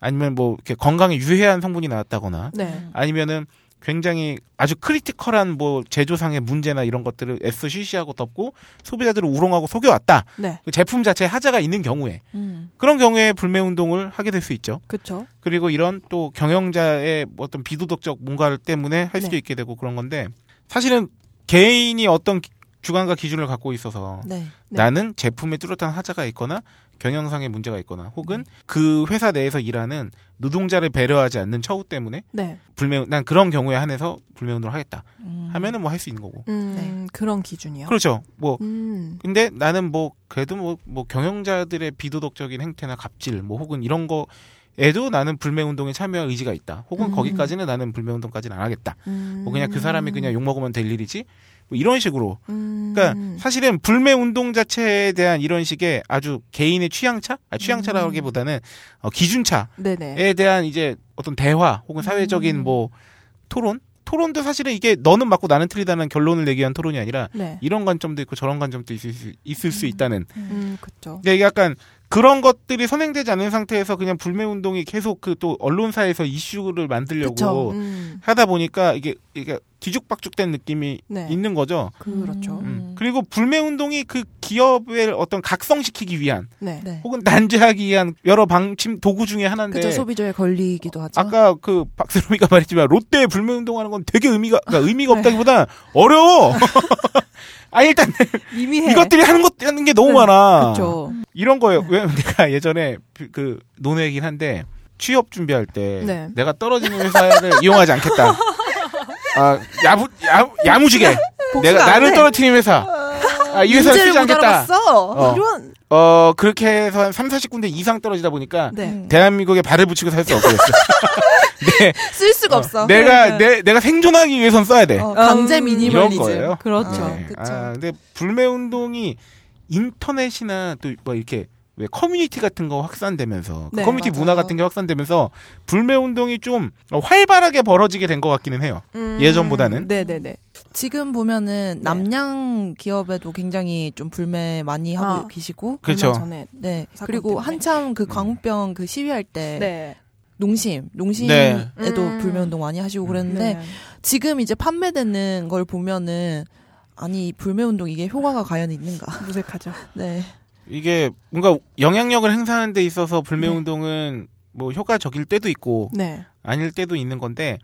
아니면 뭐 이렇게 건강에 유해한 성분이 나왔다거나 네. 아니면은 굉장히 아주 크리티컬한 뭐 제조상의 문제나 이런 것들을 애써 쉬쉬하고 덮고 소비자들을 우롱하고 속여왔다. 네. 그 제품 자체에 하자가 있는 경우에 그런 경우에 불매운동을 하게 될 수 있죠. 그렇죠. 그리고 이런 또 경영자의 어떤 비도덕적 뭔가 때문에 할 수도 네. 있게 되고 그런 건데 사실은 개인이 어떤 주관과 기준을 갖고 있어서 네. 나는 제품에 뚜렷한 하자가 있거나 경영상의 문제가 있거나 혹은 그 회사 내에서 일하는 노동자를 배려하지 않는 처우 때문에 네. 난 그런 경우에 한해서 불매운동을 하겠다 하면은 뭐 할 수 있는 거고 네. 그런 기준이요. 그렇죠. 뭐 근데 나는 뭐 그래도 뭐 경영자들의 비도덕적인 행태나 갑질 뭐 혹은 이런 거에도 나는 불매운동에 참여할 의지가 있다. 혹은 거기까지는 나는 불매운동까지는 안 하겠다. 뭐 그냥 그 사람이 그냥 욕 먹으면 될 일이지. 뭐 이런 식으로. 그러니까 사실은 불매운동 자체에 대한 이런 식의 아주 개인의 취향차? 취향차라기보다는 기준차에 네네. 대한 이제 어떤 대화 혹은 사회적인 뭐 토론? 토론도 사실은 이게 너는 맞고 나는 틀리다는 결론을 내기 위한 토론이 아니라 네. 이런 관점도 있고 저런 관점도 있을 수 있다는. 그쵸. 근데 이게 약간 그런 것들이 선행되지 않은 상태에서 그냥 불매운동이 계속 그 또 언론사에서 이슈를 만들려고 하다 보니까 이게 뒤죽박죽된 느낌이 네. 있는 거죠. 그렇죠. 그리고 불매운동이 그 기업을 어떤 각성시키기 위한 네. 혹은 단죄하기 위한 여러 방침 도구 중에 하나인데. 그렇죠. 소비자의 권리이기도 하죠. 아까 그 박세롬이가 말했지만 롯데에 불매운동하는 건 되게 의미가 네. 없다기보다 어려워. 일단 미미해. 이것들이 하는 게 너무 네. 많아. 그렇죠. 이런 거예요. 왜 내가 예전에 그 논외이긴 한데 취업 준비할 때 네. 내가 떨어지는 회사를 이용하지 않겠다. 야무지게 내가 나를 떨어뜨리는 회사. 이 회사를 쓰지 않겠다. 이런 그렇게 해서 한 30-40군데 이상 떨어지다 보니까 네. 대한민국에 발을 붙이고 살 수 없게 됐어. 네. 쓸 수가 없어. 내가 생존하기 위해선 써야 돼. 강제 미니멀리즘. 그렇죠. 네. 근데 불매 운동이 인터넷이나 또 뭐 이렇게 왜 커뮤니티 같은 거 확산되면서 네, 커뮤니티 맞아요. 문화 같은 게 확산되면서 불매 운동이 좀 활발하게 벌어지게 된 것 같기는 해요. 예전보다는. 네네네. 지금 보면은 네. 남양 기업에도 굉장히 좀 불매 많이 하고 계시고. 그렇죠. 네. 그리고 때문에. 한참 그 광우병 그 시위할 때. 네. 농심에도 네. 불매운동 많이 하시고 그랬는데 네. 지금 이제 판매되는 걸 보면은 아니 불매운동 이게 효과가 과연 있는가 무색하죠. 네. 이게 뭔가 영향력을 행사하는 데 있어서 불매운동은 뭐 효과적일 때도 있고 네. 아닐 때도 있는 건데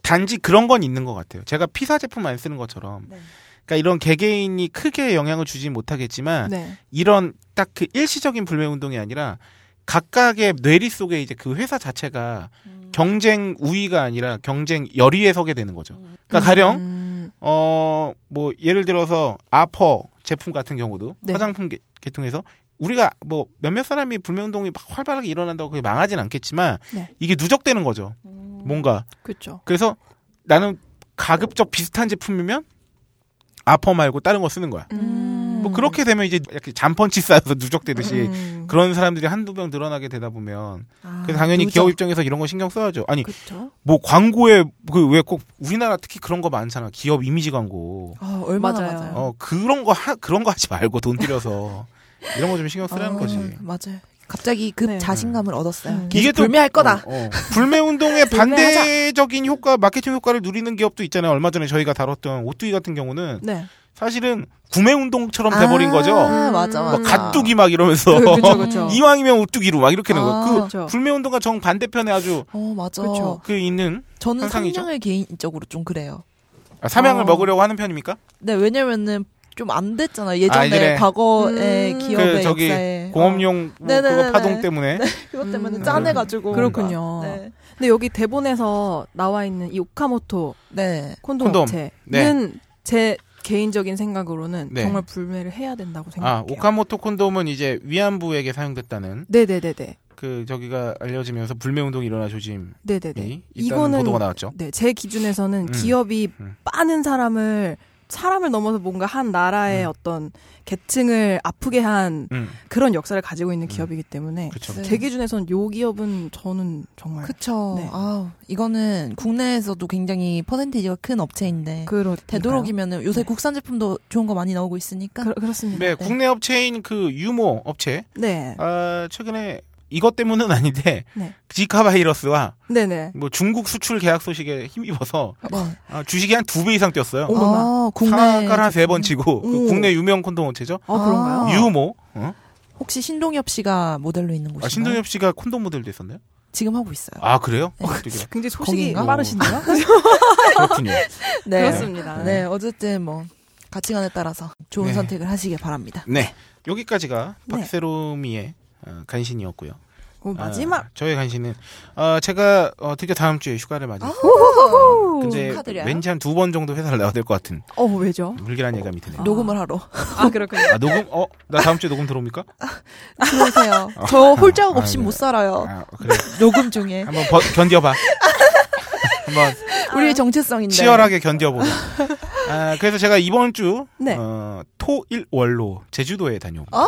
단지 그런 건 있는 것 같아요. 제가 피사 제품 안 쓰는 것처럼 네. 그러니까 이런 개개인이 크게 영향을 주지 못하겠지만 네. 이런 딱 그 일시적인 불매운동이 아니라 각각의 뇌리 속에 이제 그 회사 자체가 경쟁 우위가 아니라 경쟁 열의에 서게 되는 거죠. 그러니까 가령 뭐 예를 들어서 아퍼 제품 같은 경우도 네. 화장품 계통에서 우리가 뭐 몇몇 사람이 불매운동이 막 활발하게 일어난다고 그게 망하진 않겠지만 네. 이게 누적되는 거죠. 뭔가. 그쵸. 그래서 나는 가급적 비슷한 제품이면 아퍼 말고 다른 거 쓰는 거야. 뭐 그렇게 되면 이제 약간 잔펀치 쌓여서 누적되듯이 그런 사람들이 한두 명 늘어나게 되다 보면 그래서 당연히 누적. 기업 입장에서 이런 거 신경 써야죠. 아니 그쵸? 뭐 광고에 그 왜 꼭 우리나라 특히 그런 거 많잖아. 기업 이미지 광고. 얼마나 맞아요. 그런 거 하지 말고 돈 들여서 이런 거 좀 신경 쓰라는 거지. 맞아요. 갑자기 급 자신감을 얻었어요. 이게 또 불매할 거다. 불매 운동의 반대적인 효과, 마케팅 효과를 누리는 기업도 있잖아요. 얼마 전에 저희가 다뤘던 오뚜기 같은 경우는 사실은 구매 운동처럼 돼버린 거죠. 맞아. 갓뚜기 막 이러면서 그쵸. 이왕이면 오뚜기로 막 이렇게 되는 거예요. 그 불매 운동과 정 반대편에 아주 맞아. 그 있는 저는 현상이죠. 삼양을 개인적으로 좀 그래요. 삼양을 먹으려고 하는 편입니까? 네, 왜냐면은. 좀 안 됐잖아 예전에 그래. 과거의 기업의 그 저기 역사에. 공업용 그거 파동 때문에 그것 때문에 짠해가지고 그렇군요. 근데 여기 대본에서 나와 있는 이 오카모토 콘돔체는 제 개인적인 생각으로는 정말 불매를 해야 된다고 생각해요. 오카모토 콘돔은 이제 위안부에게 사용됐다는 그 저기가 알려지면서 불매 운동이 일어나 조짐이 있다는 보도가 나왔죠. 제 기준에서는 기업이 빠는 사람을 넘어서 뭔가 한 나라의 어떤 계층을 아프게 한 그런 역사를 가지고 있는 기업이기 때문에 제 기준에선 요 기업은 저는 정말 이거는 국내에서도 굉장히 퍼센티지가 큰 업체인데 되도록이면 요새 국산 제품도 좋은 거 많이 나오고 있으니까 그렇습니다. 국내 업체인 그 유모 업체 최근에 이것 때문은 아닌데 지카 바이러스와 뭐 중국 수출 계약 소식에 힘입어서 주식이 한 2배 이상 뛰었어요. 상한가를 한 3번 치고 국내 유명 콘돔 업체죠. 그런가요? 유모. 혹시 신동엽 씨가 모델로 있는 곳인가요? 신동엽 씨가 콘돔 모델도 있었나요? 지금 하고 있어요. 아 그래요? 굉장히 소식이 빠르신데요? 그렇군요. 그렇습니다. 어쨌든 뭐 가치관에 따라서 좋은 선택을 하시길 바랍니다. 여기까지가 박세롬이의 간신이었고요. 마지막 저의 간신은 제가 드디어 다음 주에 휴가를 맞이했어요. 근데 축하드려요. 왠지 한 2번 정도 회사를 나와야 될 것 같은. 왜죠? 물기란 예감이 드네요. 녹음을 하러. 그렇군요. 녹음? 나 다음 주에 녹음 들어옵니까? 들어오세요. 저 홀짝 없이 못 살아요. 그래. 녹음 중에. 한번 견뎌봐. 한번. 우리의 정체성인데. 치열하게 견뎌보고. 그래서 제가 이번 주 토일월로 제주도에 다녀옵니다.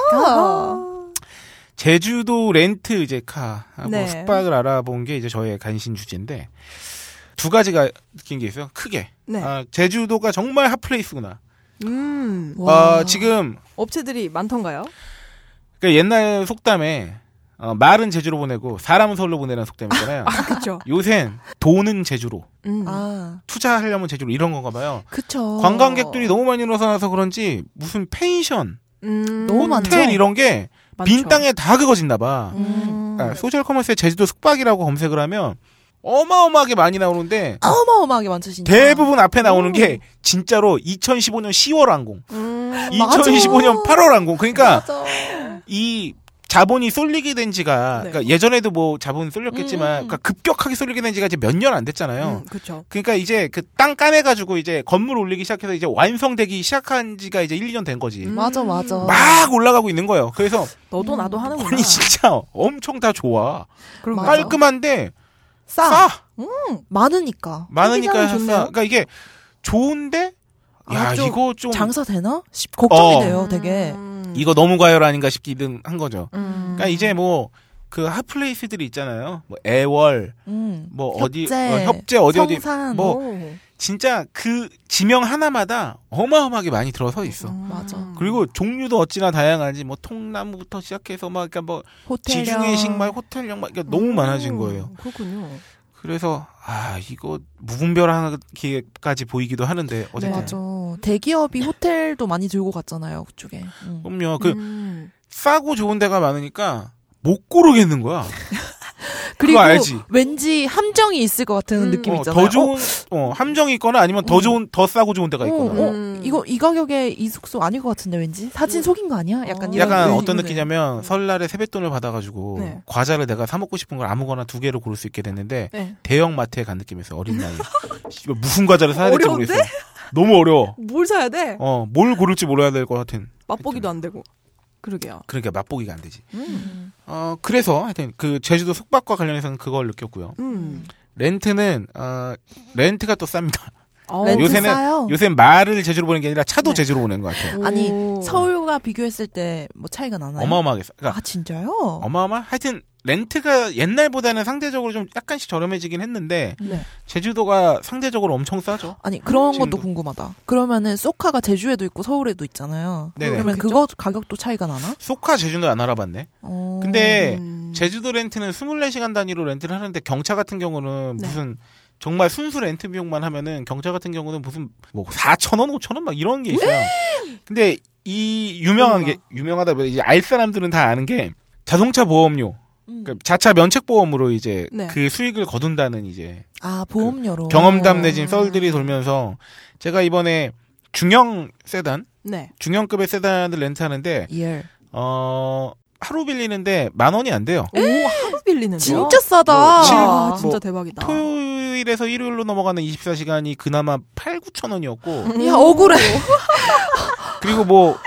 제주도 렌트 이제 카하고 숙박을 알아본 게 이제 저의 간신 주제인데 두 가지가 느낀 게 있어요. 크게 제주도가 정말 핫플레이스구나. 지금 업체들이 많던가요? 그러니까 옛날 속담에 말은 제주로 보내고 사람은 서울로 보내라는 속담 있잖아요. 그렇죠. 요새는 돈은 제주로, 투자하려면 제주로 이런 건가 봐요. 그렇죠. 관광객들이 너무 많이 늘어나서 그런지 무슨 펜션, 너무 많죠. 호텔 이런 게 빈 땅에 다 그거진나 봐. 소셜 커머스에 제주도 숙박이라고 검색을 하면 어마어마하게 많이 나오는데 어마어마하게 많죠 진짜. 대부분 앞에 나오는 게 진짜로 2015년 10월 항공, 2015년 8월 항공. 그러니까 이 자본이 쏠리게 된 지가 그러니까 예전에도 뭐 자본 쏠렸겠지만 그러니까 급격하게 쏠리게 된 지가 이제 몇 년 안 됐잖아요. 그러니까 이제 그 땅 까매가지고 이제 건물 올리기 시작해서 이제 완성되기 시작한 지가 이제 1, 2년 된 거지. 맞아. 막 올라가고 있는 거예요. 그래서 너도 나도 하는구나. 아니 진짜 엄청 다 좋아. 깔끔한데 싸. 많으니까 싸. 그러니까 이게 좋은데 이거 좀 장사 되나? 걱정이 돼요, 되게. 이거 너무 과열 아닌가 싶기는 한 거죠. 그러니까 이제 뭐 그 핫플레이스들이 있잖아요. 뭐 애월, 뭐 협재 어디 성산, 뭐 진짜 그 지명 하나마다 어마어마하게 많이 들어서 있어. 맞아. 그리고 종류도 어찌나 다양한지 뭐 통나무부터 시작해서 막 그러니까 뭐 지중해식 막 호텔형 막 그러니까 너무 많아진 거예요. 그렇군요. 그래서 이거 무분별하기까지 보이기도 하는데 어쨌든 맞아. 대기업이 호텔도 많이 들고 갔잖아요 그쪽에. 그럼요. 그 싸고 좋은 데가 많으니까 못 고르겠는 거야. 그리고 알지? 왠지 함정이 있을 것 같은 느낌 있잖아요. 더 좋은 함정이 있거나 아니면 더 좋은 더 싸고 좋은 데가 있거나. 이거 이 가격에 이 숙소 아닐 것 같은데 왠지 사진 속인 거 아니야? 약간 어떤 느낌이냐면 설날에 세뱃돈을 받아가지고 과자를 내가 사 먹고 싶은 걸 아무거나 2개로 고를 수 있게 됐는데 대형 마트에 간 느낌이었어요. 어린 나이. 무슨 과자를 사야 될지 모르겠어. 너무 어려워. 뭘 사야 돼? 뭘 고를지 몰라야 될 것 같은. 맛보기도 안 되고. 그러게요. 그러니까 맛보기가 안 되지. 그래서 하여튼 그 제주도 숙박과 관련해서는 그걸 느꼈고요. 렌트는 렌트가 또 쌉니다. 요새는 말을 제주로 보는 게 아니라 차도 네. 제주로 보는 것 같아요. 오. 아니 서울과 비교했을 때 뭐 차이가 나나요? 어마어마하게. 그러니까 아 진짜요? 어마어마. 하여튼 렌트가 옛날보다는 상대적으로 좀 약간씩 저렴해지긴 했는데 네. 제주도가 상대적으로 엄청 싸죠. 아니 그런 지금도. 것도 궁금하다. 그러면은 소카가 제주에도 있고 서울에도 있잖아요. 네네. 그러면 그거 가격도 차이가 나나? 소카 제주는 안 알아봤네. 근데 제주도 렌트는 24시간 단위로 렌트를 하는데 경차 같은 경우는 네. 무슨 정말 순수 렌트 비용만 하면은 경차 같은 경우는 무슨 뭐 4,000원, 5,000원 막 이런 게 있어요. 근데 이 유명한 게 유명하다 보니 이제 알 사람들은 다 아는 게 자동차 보험료, 그러니까 자차 면책 보험으로 이제 네. 그 수익을 거둔다는 이제 아 보험료로 그 경험담 내진 썰들이 돌면서 제가 이번에 중형 세단, 네. 중형급의 세단을 렌트하는데 하루 빌리는데 10,000원이 안 돼요. 오 하루 빌리는데요? 진짜 싸다. 아, 진짜 대박이다. 토요일에서 일요일로 넘어가는 24시간이 그나마 8,000~9,000원이었고. 야 억울해. 그리고 뭐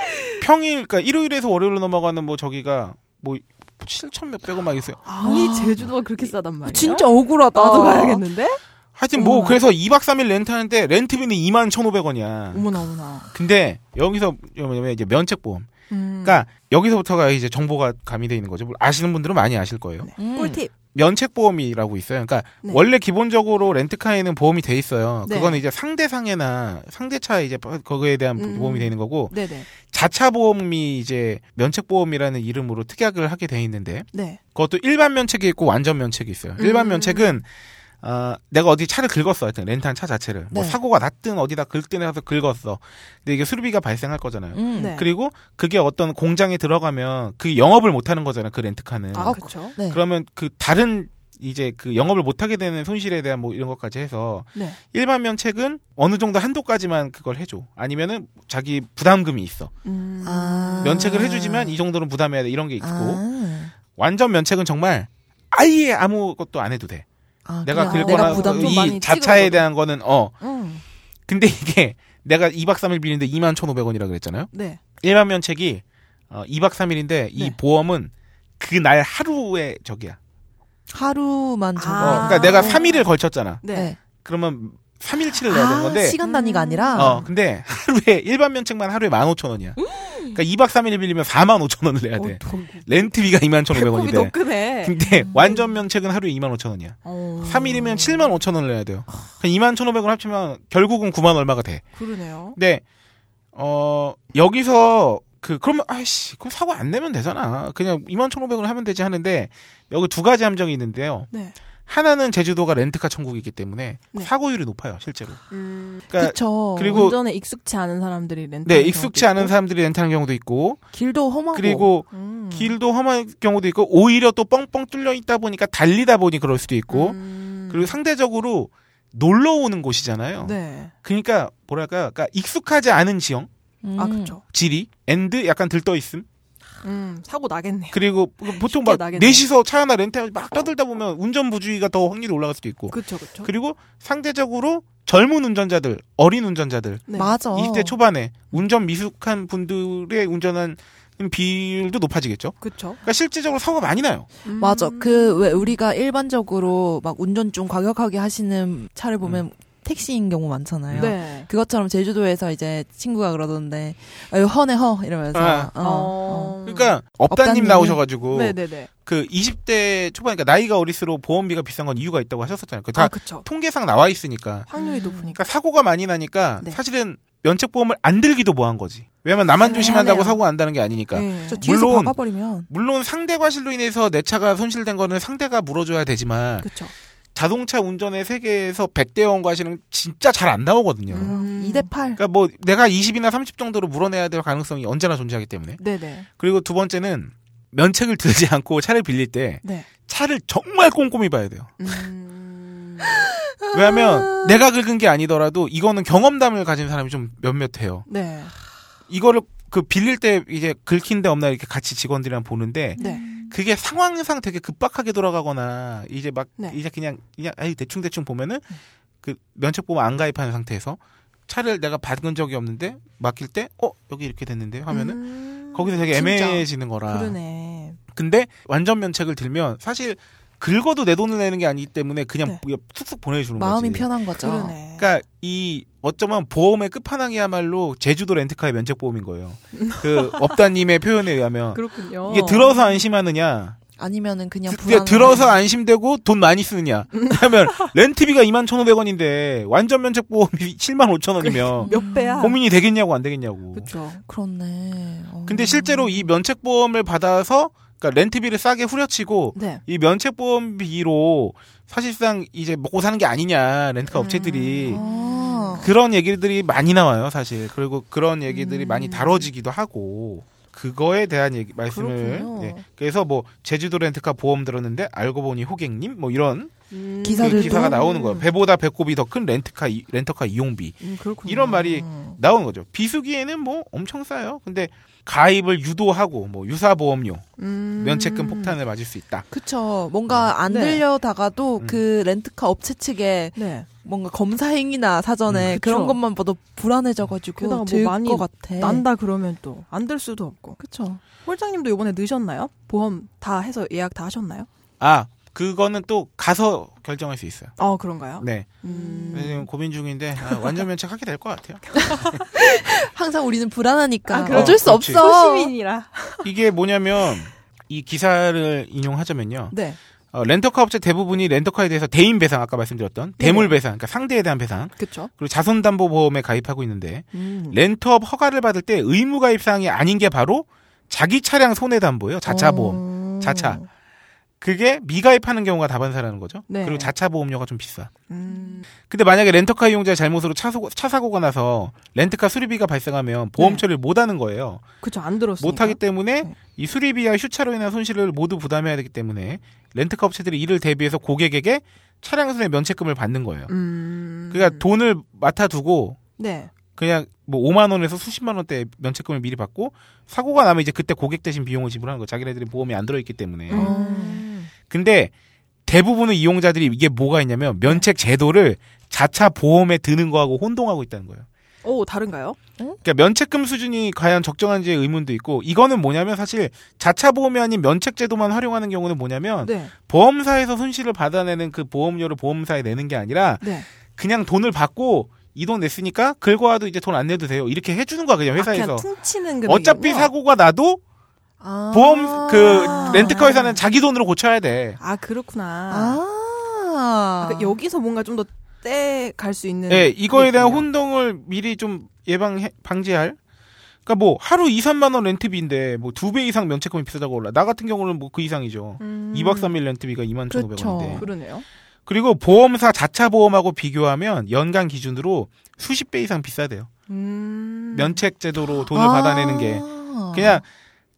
평일, 그러니까 일요일에서 월요일로 넘어가는 뭐 저기가 뭐 7,000몇백 원 막 있어요. 아니 제주도가 그렇게 싸단 말이야? 진짜 억울하다. 나도 가야겠는데? 하여튼 뭐 그래서 2박 3일 렌트하는데 렌트비는 21,500원이야. 어머나 어머나. 근데 여기서 뭐냐면 이제 면책보험. 그러니까 여기서부터가 이제 정보가 가미되어 있는 거죠. 아시는 분들은 많이 아실 거예요. 네. 꿀팁. 면책보험이라고 있어요. 그러니까 네. 원래 기본적으로 렌트카에는 보험이 돼 있어요. 네. 그거는 이제 상대상해나 상대차 이제 거기에 대한 보험이 되는 거고 네네. 자차 보험이 이제 면책보험이라는 이름으로 특약을 하게 돼 있는데 네. 그것도 일반 면책이 있고 완전 면책이 있어요. 일반 면책은 내가 어디 차를 긁었어. 하여튼 렌트한 차 자체를. 네. 뭐 사고가 났든 어디다 긁든 해서 긁었어. 근데 이게 수리비가 발생할 거잖아요. 네. 그리고 그게 어떤 공장에 들어가면 그 영업을 못 하는 거잖아요. 그 렌트카는. 아, 그렇죠. 네. 그러면 그 다른 이제 그 영업을 못 하게 되는 손실에 대한 뭐 이런 것까지 해서 네. 일반 면책은 어느 정도 한도까지만 그걸 해줘. 아니면은 자기 부담금이 있어. 면책을 해주지만 이 정도는 부담해야 돼. 이런 게 있고. 완전 면책은 정말 아예 아무것도 안 해도 돼. 아, 내가 긁거나 이 자차에 찍어줘. 대한 거는 근데 이게 내가 2박 3일 빌리는데 21,500원이라고 그랬잖아요. 네. 일반 면책이 2박 3일인데 네. 이 보험은 그날 하루에 저기야. 하루만 저거. 그러니까 내가 3일을 걸쳤잖아. 네. 그러면 3일치를 내야 되는 건데 시간 단위가 아니라 근데 하루에 일반 면책만 하루에 15,000원이야. 그러니까 2박 3일을 빌리면 45,000원을 내야 돼. 렌트비가 21,500원인데. 너무 크네. 근데 완전 면책은 하루에 25,000원이야. 3일이면 75,000원을 내야 돼요. 그러니까 21,500원 합치면 결국은 9만 얼마가 돼. 그러네요. 근데 여기서 그러면 그럼 사고 안 내면 되잖아. 그냥 21,500원을 하면 되지 하는데 여기 두 가지 함정이 있는데요. 네. 하나는 제주도가 렌트카 천국이기 때문에 네. 사고율이 높아요, 실제로. 그러니까 그쵸. 그리고 운전에 익숙치 않은 사람들이 렌트하는 경우도 있고 길도 험하고 그리고 길도 험한 경우도 있고 오히려 또 뻥뻥 뚫려 있다 보니까 달리다 보니 그럴 수도 있고 그리고 상대적으로 놀러 오는 곳이잖아요. 네. 그러니까 그러니까 익숙하지 않은 지형, 아 그렇죠. 지리, 앤드 약간 들떠 있음. 사고 나겠네. 그리고 보통 막 나겠네. 넷이서 차 하나 렌트하고 막 떠들다 보면 운전 부주의가 더 확률이 올라갈 수도 있고. 그렇죠, 그렇죠. 그리고 상대적으로 젊은 운전자들, 어린 운전자들, 네. 맞아. 20대 초반에 운전 미숙한 분들의 운전한 비율도 높아지겠죠. 그렇죠. 그러니까 실질적으로 사고가 많이 나요. 맞아. 그 왜 우리가 일반적으로 막 운전 좀 과격하게 하시는 차를 보면. 택시인 경우 많잖아요. 네. 그것처럼 제주도에서 이제 친구가 그러던데 허네 허 이러면서. 그러니까 업다님 나오셔가지고 네네네. 그 20대 초반 그러니까 나이가 어릴수록 보험비가 비싼 건 이유가 있다고 하셨었잖아요. 그 다 통계상 나와 있으니까. 확률이 높으니까. 그러니까 사고가 많이 나니까 네. 사실은 면책보험을 안 들기도 뭐한 거지. 왜냐면 나만 조심한다고 사고가 안 나는 게 아니니까. 네. 물론 상대 과실로 인해서 내 차가 손실된 거는 상대가 물어줘야 되지만. 그렇죠. 자동차 운전의 세계에서 100대 0 과실은 진짜 잘 안 나오거든요. 2대 8. 그러니까 뭐 내가 20이나 30 정도로 물어내야 될 가능성이 언제나 존재하기 때문에. 네네. 그리고 두 번째는 면책을 들지 않고 차를 빌릴 때 네. 차를 정말 꼼꼼히 봐야 돼요. 왜냐하면 내가 긁은 게 아니더라도 이거는 경험담을 가진 사람이 좀 몇몇해요. 네. 이거를 그 빌릴 때 이제 긁힌 데 없나 이렇게 같이 직원들이랑 보는데. 네. 그게 상황상 되게 급박하게 돌아가거나 이제 막 네. 이제 그냥 대충 보면은 그 면책보험 안 가입하는 상태에서 차를 내가 받은 적이 없는데 맡길 때 여기 이렇게 됐는데 하면은 거기서 되게 애매해지는 거라. 그러네. 근데 완전 면책을 들면 사실 긁어도 내 돈을 내는 게 아니기 때문에 그냥 네. 툭툭 보내주는 마음이 거지. 마음이 편한 거죠. 그러네. 그러니까 이 어쩌면 보험의 끝판왕이야말로 제주도 렌트카의 면책보험인 거예요. 그 업다님의 표현에 의하면 그렇군요. 이게 들어서 안심하느냐 아니면은 그냥 불안한... 들어서 안심되고 돈 많이 쓰느냐. 왜냐면 렌트비가 21,500원인데 완전 면책보험이 75,000원이면 몇 배야? 고민이 되겠냐고 안 되겠냐고. 그렇죠. 그렇네. 근데 실제로 이 면책보험을 받아서 그러니까 렌트비를 싸게 후려치고 네. 이 면책보험비로 사실상 이제 먹고 사는 게 아니냐 렌트카 업체들이 그런 얘기들이 많이 나와요 사실. 그리고 그런 얘기들이 많이 다뤄지기도 하고. 그거에 대한 얘기 말씀을 예. 그래서 뭐 제주도 렌트카 보험 들었는데 알고 보니 호객님 뭐 이런 그 기사가 나오는 거예요. 배보다 배꼽이 더 큰 렌터카 이용비 이런 말이 나온 거죠. 비수기에는 뭐 엄청 싸요. 근데 가입을 유도하고 뭐 유사 보험료 면책금 폭탄을 맞을 수 있다. 그렇죠. 뭔가 안 들려다가도 그 렌트카 업체 측에 네. 뭔가 검사 행위나 사전에 그런 것만 봐도 불안해져가지고 들 것 뭐 같아. 난다 그러면 또 안 될 수도 없고. 그렇죠. 홀장님도 이번에 넣으셨나요? 보험 다 해서 예약 다 하셨나요? 아 그거는 또 가서 결정할 수 있어요. 아 그런가요? 네. 지금 고민 중인데 완전 면책하게 될 것 같아요. 항상 우리는 불안하니까 어쩔 수 없어. 소시민이라. 이게 뭐냐면 이 기사를 인용하자면요. 네. 렌터카 업체 대부분이 렌터카에 대해서 대인 배상 아까 말씀드렸던 대물 배상 그러니까 상대에 대한 배상 그쵸. 그리고 자손담보보험에 가입하고 있는데 렌터업 허가를 받을 때 의무 가입 사항이 아닌 게 바로 자기 차량 손해담보예요. 자차 보험. 자차. 그게 미가입하는 경우가 다반사라는 거죠. 네. 그리고 자차 보험료가 좀 비싸. 근데 만약에 렌터카 이용자의 잘못으로 차 사고가 나서 렌터카 수리비가 발생하면 보험 네. 처리를 못하는 거예요. 그렇죠. 안 들었으니까. 못하기 때문에 네. 이 수리비와 휴차로 인한 손실을 모두 부담해야 되기 때문에 렌터카 업체들이 이를 대비해서 고객에게 차량 손해 면책금을 받는 거예요. 그러니까 돈을 맡아두고 네. 그냥 뭐 5만 원에서 수십만 원대 면책금을 미리 받고 사고가 나면 이제 그때 고객 대신 비용을 지불하는 거예요. 자기네들이 보험이 안 들어있기 때문에. 근데 대부분의 이용자들이 이게 뭐가 있냐면 면책 제도를 자차 보험에 드는 거하고 혼동하고 있다는 거예요. 오, 다른가요? 응? 그러니까 면책금 수준이 과연 적정한지 의문도 있고 이거는 뭐냐면 사실 자차 보험이 아닌 면책 제도만 활용하는 경우는 뭐냐면 네. 보험사에서 손실을 받아내는 그 보험료를 보험사에 내는 게 아니라 네. 그냥 돈을 받고 이 돈 냈으니까 긁어와도 이제 돈 안 내도 돼요. 이렇게 해주는 거야 그냥 회사에서. 그냥 퉁치는 금액이군요. 어차피 사고가 나도 보험 렌트카 회사는 자기 돈으로 고쳐야 돼. 아 그렇구나. 그러니까 여기서 뭔가 좀 더 떼갈 수 있는. 네, 이거에 대한 혼동을 미리 좀 방지할. 그러니까 뭐 하루 2, 3만 원 렌트비인데 뭐 2배 이상 면책금이 비싸다고 올라. 나 같은 경우는 뭐 그 이상이죠. 2박 3일 렌트비가 21,500원인데. 그러네요. 그리고 보험사 자차 보험하고 비교하면 연간 기준으로 수십 배 이상 비싸대요. 면책 제도로 돈을 받아내는 게 그냥.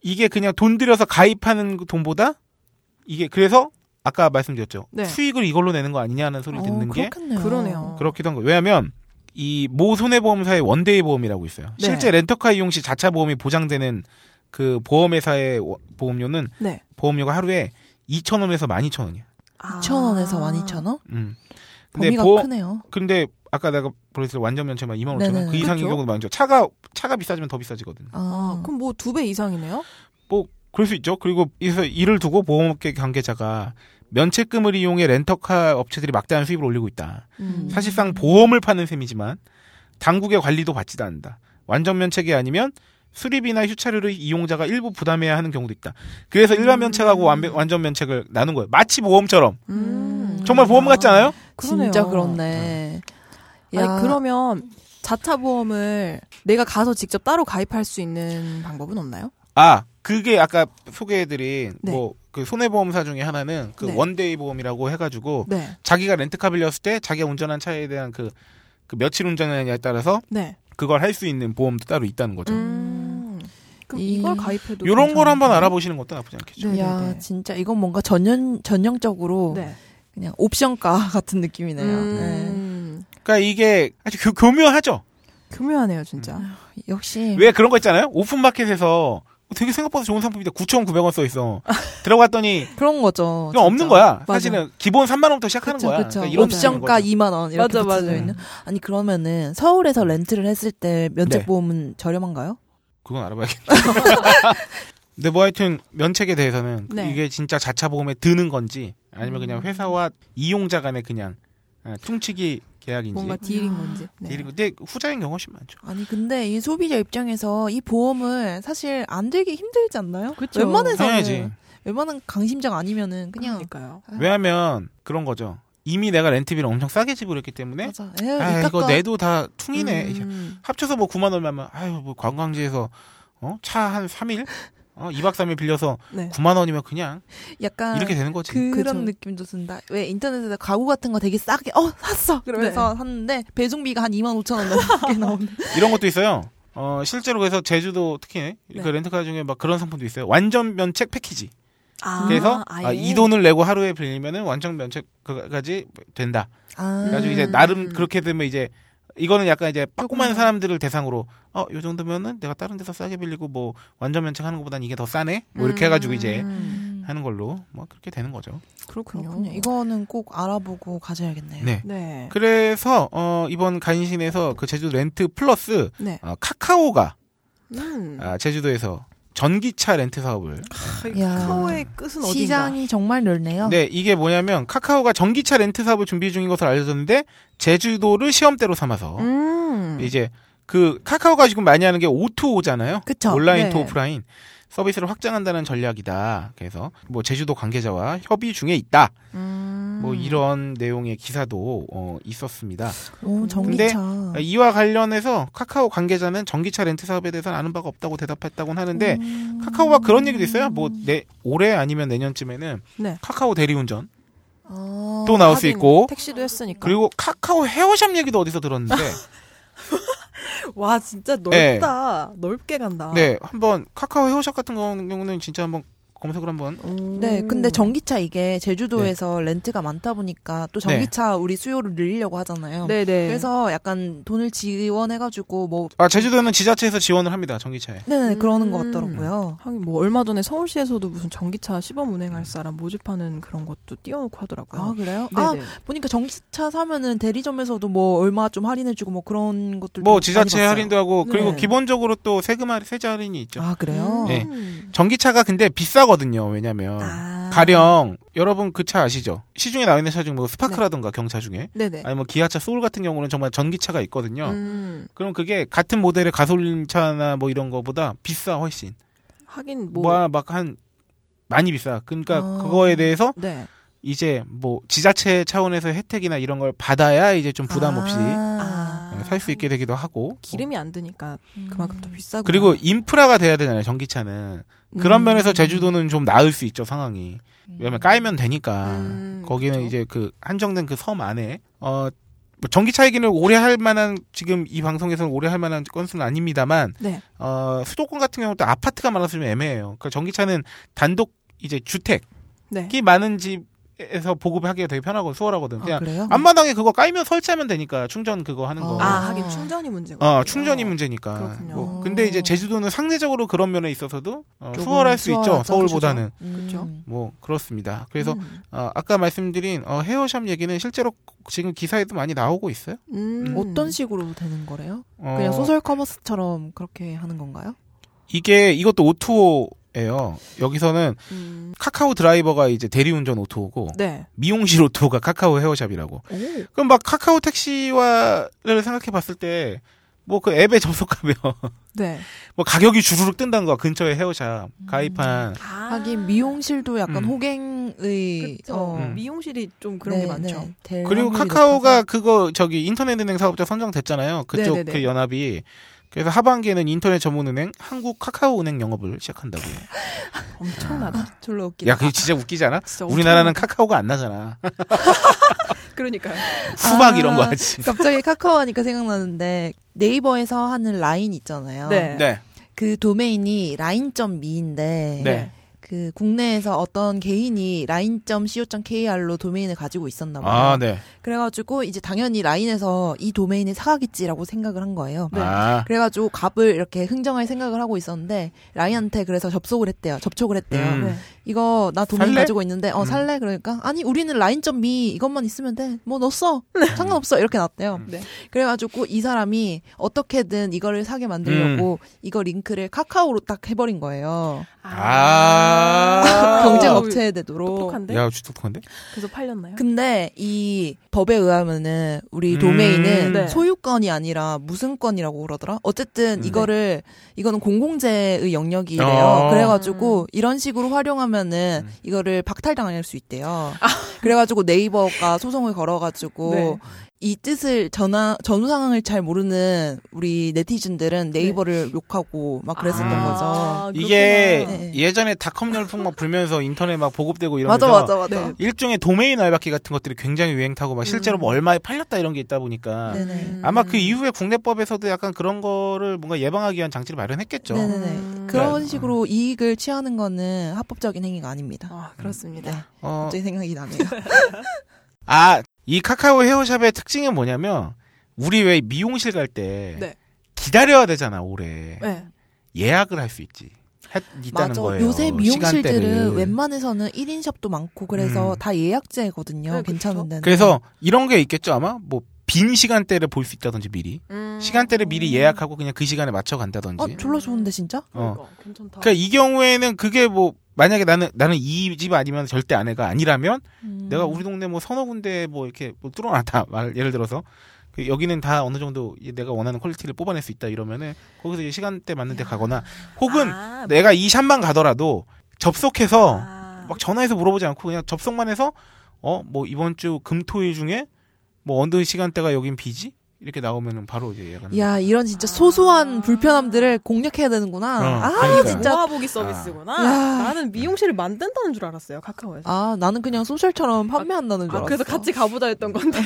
이게 그냥 돈 들여서 가입하는 돈보다 이게 그래서 아까 말씀드렸죠. 네. 수익을 이걸로 내는 거 아니냐는 소리를 듣는 그렇겠네요. 게 그러네요. 그렇기도 한 거예요. 왜냐하면 이 모 손해보험사의 원데이 보험이라고 있어요. 네. 실제 렌터카 이용 시 자차 보험이 보장되는 그 보험회사의 보험료는 네. 보험료가 하루에 2,000원에서 12,000원이야. 2,000원에서 12,000원? 범위가 크네요. 근데 아까 내가 보냈을 완전 면책만 25,000원 그 이상인 경우도 많죠. 차가 비싸지면 더 비싸지거든요. 그럼 뭐 2배 이상이네요? 뭐 그럴 수 있죠. 그리고 그래서 이를 두고 보험업계 관계자가 면책금을 이용해 렌터카 업체들이 막대한 수입을 올리고 있다. 사실상 보험을 파는 셈이지만 당국의 관리도 받지도 않는다. 완전 면책이 아니면 수리비나 휴차료를 이용자가 일부 부담해야 하는 경우도 있다. 그래서 일반 면책하고 완전 면책을 나눈 거예요. 마치 보험처럼. 정말 보험 같지 않아요? 그러네요. 진짜 그렇네. 아니, 그러면 자차 보험을 내가 가서 직접 따로 가입할 수 있는 방법은 없나요? 아, 그게 아까 소개해드린 네. 뭐 그 손해보험사 중에 하나는 그 네. 원데이 보험이라고 해가지고 네. 자기가 렌트카 빌렸을 때 자기가 운전한 차에 대한 그 며칠 운전하느냐에 따라서 네. 그걸 할 수 있는 보험도 따로 있다는 거죠. 그럼 이걸 가입해도 이런 걸 한번 알아보시는 것도 나쁘지 않겠죠. 네. 야, 진짜 이건 뭔가 전형적으로 네. 그냥 옵션가 같은 느낌이네요. 네. 그러니까 이게 아주 교묘하죠. 교묘하네요, 진짜. 역시 왜 그런 거 있잖아요. 오픈마켓에서 되게 생각보다 좋은 상품인데 9,900원 써 있어. 들어갔더니 그런 거죠. 그냥 없는 거야. 맞아. 사실은 기본 3만 원부터 시작하는 거야. 그쵸. 그러니까 옵션가 2만 원 이렇게 붙여져 있는. 아니 그러면은 서울에서 렌트를 했을 때 면책보험은 네. 저렴한가요? 그건 알아봐야겠다. 근데 뭐 하여튼 면책에 대해서는 네. 이게 진짜 자차 보험에 드는 건지 아니면 그냥 회사와 이용자 간의 그냥 퉁치기 계약인지 뭔가 딜인 건지. 네. 딜인 건데 후자인 경우가 훨씬 많죠. 아니 근데 이 소비자 입장에서 이 보험을 사실 안 들기 힘들지 않나요? 그렇죠. 웬만한 강심장 아니면은 그냥. 그러니까요. 왜냐하면 그런 거죠. 이미 내가 렌트비를 엄청 싸게 지불했기 때문에 맞아. 에이, 이거 내도 다 퉁이네. 합쳐서 뭐 9만 원이면 아유 뭐 관광지에서 차 한 3일? 2박 3일 빌려서 네. 9만 원이면 그냥 약간 이렇게 되는 거지. 그런 느낌도 든다. 왜 인터넷에서 가구 같은 거 되게 싸게 샀어 그러면서 네. 샀는데 배송비가 한 2만 5천 원 넘게 나오는 이런 것도 있어요. 실제로 그래서 제주도 특히 네. 그 렌트카 중에 막 그런 상품도 있어요. 완전 면책 패키지. 그래서 이 돈을 내고 하루에 빌리면은 완전 면책까지 된다. 그래가지고 이제 나름 그렇게 되면 이제 이거는 약간 이제 빠꼼한 사람들을 대상으로 요 정도면은 내가 다른 데서 싸게 빌리고 뭐 완전 면책하는 것보다는 이게 더 싸네 뭐 이렇게 해가지고 이제 하는 걸로 뭐 그렇게 되는 거죠. 그렇군요. 이거는 꼭 알아보고 가져야겠네요. 네. 네. 그래서 이번 간신에서 그 제주도 렌트 플러스 네. 카카오가 제주도에서 전기차 렌트 사업을. 카카오의 끝은 어디인가? 시장이 정말 넓네요. 네, 이게 뭐냐면 카카오가 전기차 렌트 사업을 준비 중인 것을 알려졌는데 제주도를 시험대로 삼아서 이제 그 카카오가 지금 많이 하는 게 O2O잖아요. 그쵸? 온라인 네. 투 오프라인 서비스를 확장한다는 전략이다. 그래서 뭐 제주도 관계자와 협의 중에 있다. 뭐 이런 내용의 기사도 있었습니다. 오, 전기차. 근데 이와 관련해서 카카오 관계자는 전기차 렌트 사업에 대해서는 아는 바가 없다고 대답했다곤 하는데 카카오가 그런 얘기도 있어요. 뭐 올해 아니면 내년쯤에는 네. 카카오 대리운전 또 나올 수 있고 택시도 했으니까. 그리고 카카오 헤어샵 얘기도 어디서 들었는데 와 진짜 넓다. 네. 넓게 간다. 네, 한번 카카오 헤어샵 같은 경우는 진짜 한번 검색을 한번. 네, 근데 전기차 이게 제주도에서 네. 렌트가 많다 보니까 또 전기차 네. 우리 수요를 늘리려고 하잖아요. 네네. 그래서 약간 돈을 지원해가지고 뭐. 제주도는 지자체에서 지원을 합니다 전기차에. 네, 그러는 것 같더라고요. 하긴 뭐 얼마 전에 서울시에서도 무슨 전기차 시범 운행할 사람 모집하는 그런 것도 띄워놓고 하더라고요. 아 그래요? 네네. 보니까 전기차 사면은 대리점에서도 뭐 얼마 좀 할인해주고 뭐 그런 것들. 뭐 지자체 할인도 하고 그리고 네. 기본적으로 또 세금 할인, 세제 할인이 있죠. 아 그래요? 네. 전기차가 근데 비싸. 거든요. 왜냐면 가령 여러분 그 차 아시죠? 시중에 나와 있는 차 중에 뭐 스파크라든가 네. 경차 중에 네네. 아니 뭐 기아차 소울 같은 경우는 정말 전기차가 있거든요. 그럼 그게 같은 모델의 가솔린차나 뭐 이런 거보다 비싸 훨씬. 하긴 뭐 막 한 많이 비싸. 그러니까 그거에 대해서 네. 이제 뭐 지자체 차원에서 혜택이나 이런 걸 받아야 이제 좀 부담 없이 살 수 있게 되기도 하고 기름이 안 드니까 그만큼 더 비싸고 그리고 인프라가 돼야 되잖아요. 전기차는. 그런 면에서 제주도는 좀 나을 수 있죠 상황이. 왜냐면 까이면 되니까 거기는 그렇죠. 이제 그 한정된 그 섬 안에 전기차 얘기는 오래 할 만한 지금 이 방송에서는 오래 할 만한 건수는 아닙니다만 네. 수도권 같은 경우도 아파트가 많았으면 애매해요. 그러니까 전기차는 단독 이제 주택이 네. 많은 집에서 보급하기가 되게 편하고 수월하거든. 그냥 앞마당에 그거 까이면 설치하면 되니까 충전 그거 하는 거. 하긴 충전이 문제고. 충전이 문제니까. 그렇군요. 뭐. 근데 이제 제주도는 상대적으로 그런 면에 있어서도 수월할 수 있죠. 서울보다는. 그렇죠. 뭐 그렇습니다. 그래서 아까 말씀드린 헤어샵 얘기는 실제로 지금 기사에도 많이 나오고 있어요. 어떤 식으로 되는 거래요? 그냥 소셜 커머스처럼 그렇게 하는 건가요? 이것도 O2O 에요. 여기서는 카카오 드라이버가 이제 대리운전 O2O고 네. 미용실 O2O가 카카오 헤어샵이라고. 오. 그럼 막 카카오 택시와를 생각해 봤을 때 뭐 그 앱에 접속하면 네. 뭐 가격이 주르륵 뜬다는 거야. 근처에 헤어샵 가입한. 하긴 미용실도 약간 호갱의 미용실이 좀 그런 네, 게 많죠. 네. 그리고 카카오가 그거 저기 인터넷은행 사업자 선정됐잖아요. 그쪽 네, 네, 네. 그 연합이. 그래서 하반기에는 인터넷 전문은행 한국 카카오은행 영업을 시작한다고요. 엄청나다. 졸라 웃기다. 야, 그게 진짜 웃기지 않아? 진짜 우리나라는 카카오가 안 나잖아. 그러니까요. 수박 이런 거 하지. 갑자기 카카오 하니까 생각나는데 네이버에서 하는 라인 있잖아요. 네. 네. 그 도메인이 라인.me인데 네. 그 국내에서 어떤 개인이 라인.co.kr로 도메인을 가지고 있었나 봐요. 네. 그래가지고 이제 당연히 라인에서 이 도메인을 사가겠지라고 생각을 한 거예요. 네. 그래가지고 값을 이렇게 흥정할 생각을 하고 있었는데 라인한테 그래서 접속을 했대요. 접촉을 했대요. 이거 나 돈 가지고 있는데 살래? 그러니까 아니 우리는 라인.me 이것만 있으면 돼. 뭐 너 써. 상관없어. 이렇게 났대요. 네. 그래가지고 이 사람이 어떻게든 이거를 사게 만들려고 이거 링크를 카카오로 딱 해버린 거예요. 경쟁 업체에 되도록. 똑똑한데? 야, 진짜 똑똑한데? 그래서 팔렸나요? 근데 이 법에 의하면은 우리 도메인은 네. 소유권이 아니라 무슨 권이라고 그러더라? 어쨌든 이거를 이거는 공공재의 영역이래요. 그래가지고 이런 식으로 활용하면은 이거를 박탈당할 수 있대요. 그래가지고 네이버가 소송을 걸어가지고 네. 이 뜻을 전후 상황을 잘 모르는 우리 네티즌들은 네이버를 네. 욕하고 막 그랬었던 거죠. 이게 네. 예전에 닷컴 열풍 막 불면서 인터넷 막 보급되고 이러면서 맞아. 네. 일종의 도메인 알바기 같은 것들이 굉장히 유행 타고 막 실제로 뭐 얼마에 팔렸다 이런 게 있다 보니까 아마 그 이후에 국내법에서도 약간 그런 거를 뭔가 예방하기 위한 장치를 마련했겠죠. 그런 식으로 이익을 취하는 거는 합법적인 행위가 아닙니다. 그렇습니다. 갑자기 생각이 나네요. 이 카카오 헤어샵의 특징은 뭐냐면 우리 왜 미용실 갈 때 네. 기다려야 되잖아 오래. 네. 예약을 할 수 있지. 있다는 맞아. 거예요. 요새 미용실들은 시간대를. 웬만해서는 1인 샵도 많고 그래서 다 예약제거든요. 네, 괜찮은데. 그래서 이런 게 있겠죠 아마 뭐. 빈 시간대를 볼 수 있다든지 미리 시간대를 미리 예약하고 그냥 그 시간에 맞춰 간다든지. 졸라 좋은데 진짜? 그러니까, 괜찮다. 그러니까 이 경우에는 그게 뭐 만약에 나는 이 집 아니면 절대 안 해가 아니라면 내가 우리 동네 뭐 서너 군데 뭐 이렇게 뭐 뚫어놨다 예를 들어서 여기는 다 어느 정도 내가 원하는 퀄리티를 뽑아낼 수 있다 이러면은 거기서 이제 시간대 맞는 데 가거나 혹은 내가 이 샵만 가더라도 접속해서 막 전화해서 물어보지 않고 그냥 접속만 해서 뭐 이번 주 금토일 중에 뭐 어느 시간대가 여긴 비지? 이렇게 나오면은 바로 이제 예약. 야, 이런 진짜 소소한 불편함들을 공략해야 되는구나. 그러니까요. 진짜 모아보기 서비스구나. 나는 미용실을 만든다는 줄 알았어요 카카오에서. 나는 그냥 소셜처럼 판매한다는 줄 알았어. 그래서 같이 가보자 했던 건데.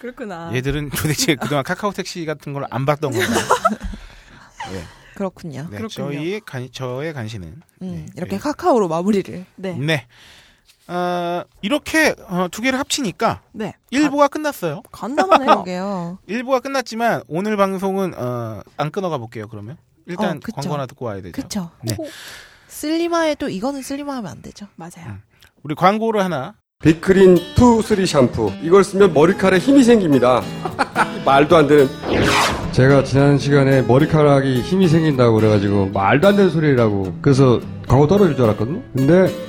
그렇구나. 얘들은 도대체 그동안 카카오 택시 같은 걸 안 봤던 거야. 네. 그렇군요. 네, 그렇군요. 저의 간신은 네, 이렇게 카카오로 마무리를. 네. 이렇게 두 개를 합치니까 1부가 끝났어요. 간단하네요. 1부가 끝났지만 오늘 방송은 안 끊어가 볼게요. 그러면 일단 광고나 듣고 와야 되죠. 그렇죠. 네. 슬리마에도 이거는 슬리마하면 안 되죠. 맞아요. 우리 광고를 하나. 비크린 2, 3 샴푸 이걸 쓰면 머리카락에 힘이 생깁니다. 말도 안 되는. 제가 지난 시간에 머리카락이 힘이 생긴다고 그래가지고 말도 안 되는 소리라고 그래서 광고 떨어질 줄 알았거든요. 근데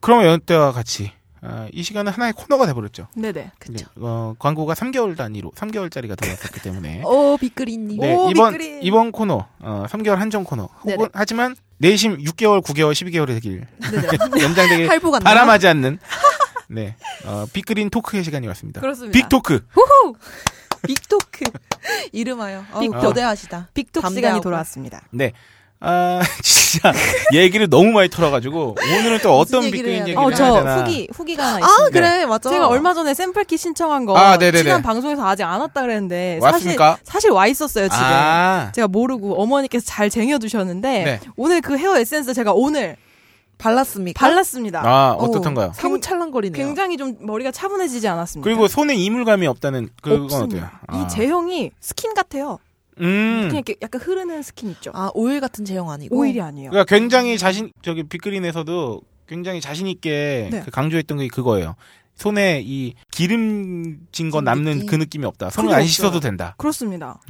그럼 연대와 같이 이 시간은 하나의 코너가 돼버렸죠. 네네, 그렇죠. 광고가 3개월 단위로 3개월짜리가 들어왔었기 때문에 오 빅그린님. 네, 오, 이번 코너 3개월 한정 코너. 혹은, 하지만 내심 6개월, 9개월, 12개월이 되길 연장되길 바람하지 않는 네, 빅그린 토크의 시간이 왔습니다. 그렇습니다. 빅토크. 호호. 빅토크. 이름하여 거대하시다. 빅토크 시간이 돌아왔습니다. 네. 진짜 얘기를 너무 많이 털어가지고 오늘은 또 어떤 빅그린 얘기를 해야 되나. 후기가 하나 있습니다. 그래 맞아. 제가 얼마 전에 샘플키 신청한 거 지난 방송에서 아직 안 왔다 그랬는데 사실 와 있었어요 집에. 제가 모르고 어머니께서 잘 쟁여두셨는데 오늘 그 헤어 에센스 제가 오늘 발랐습니다. 어떻던가요? 사무찰랑거리네요. 굉장히 좀 머리가 차분해지지 않았습니까? 그리고 손에 이물감이 없다는 그건 없습니다. 어때요? 이 제형이 스킨 같아요. 그냥 이렇게 약간 흐르는 스킨 있죠. 오일 같은 제형 아니고. 오일이 아니에요. 그러니까 굉장히 저기 빅그린에서도 굉장히 자신있게 강조했던 게 그거예요. 손에 이 기름진 거 남는 그 느낌이 없다. 손을 안 씻어도 된다. 그렇습니다.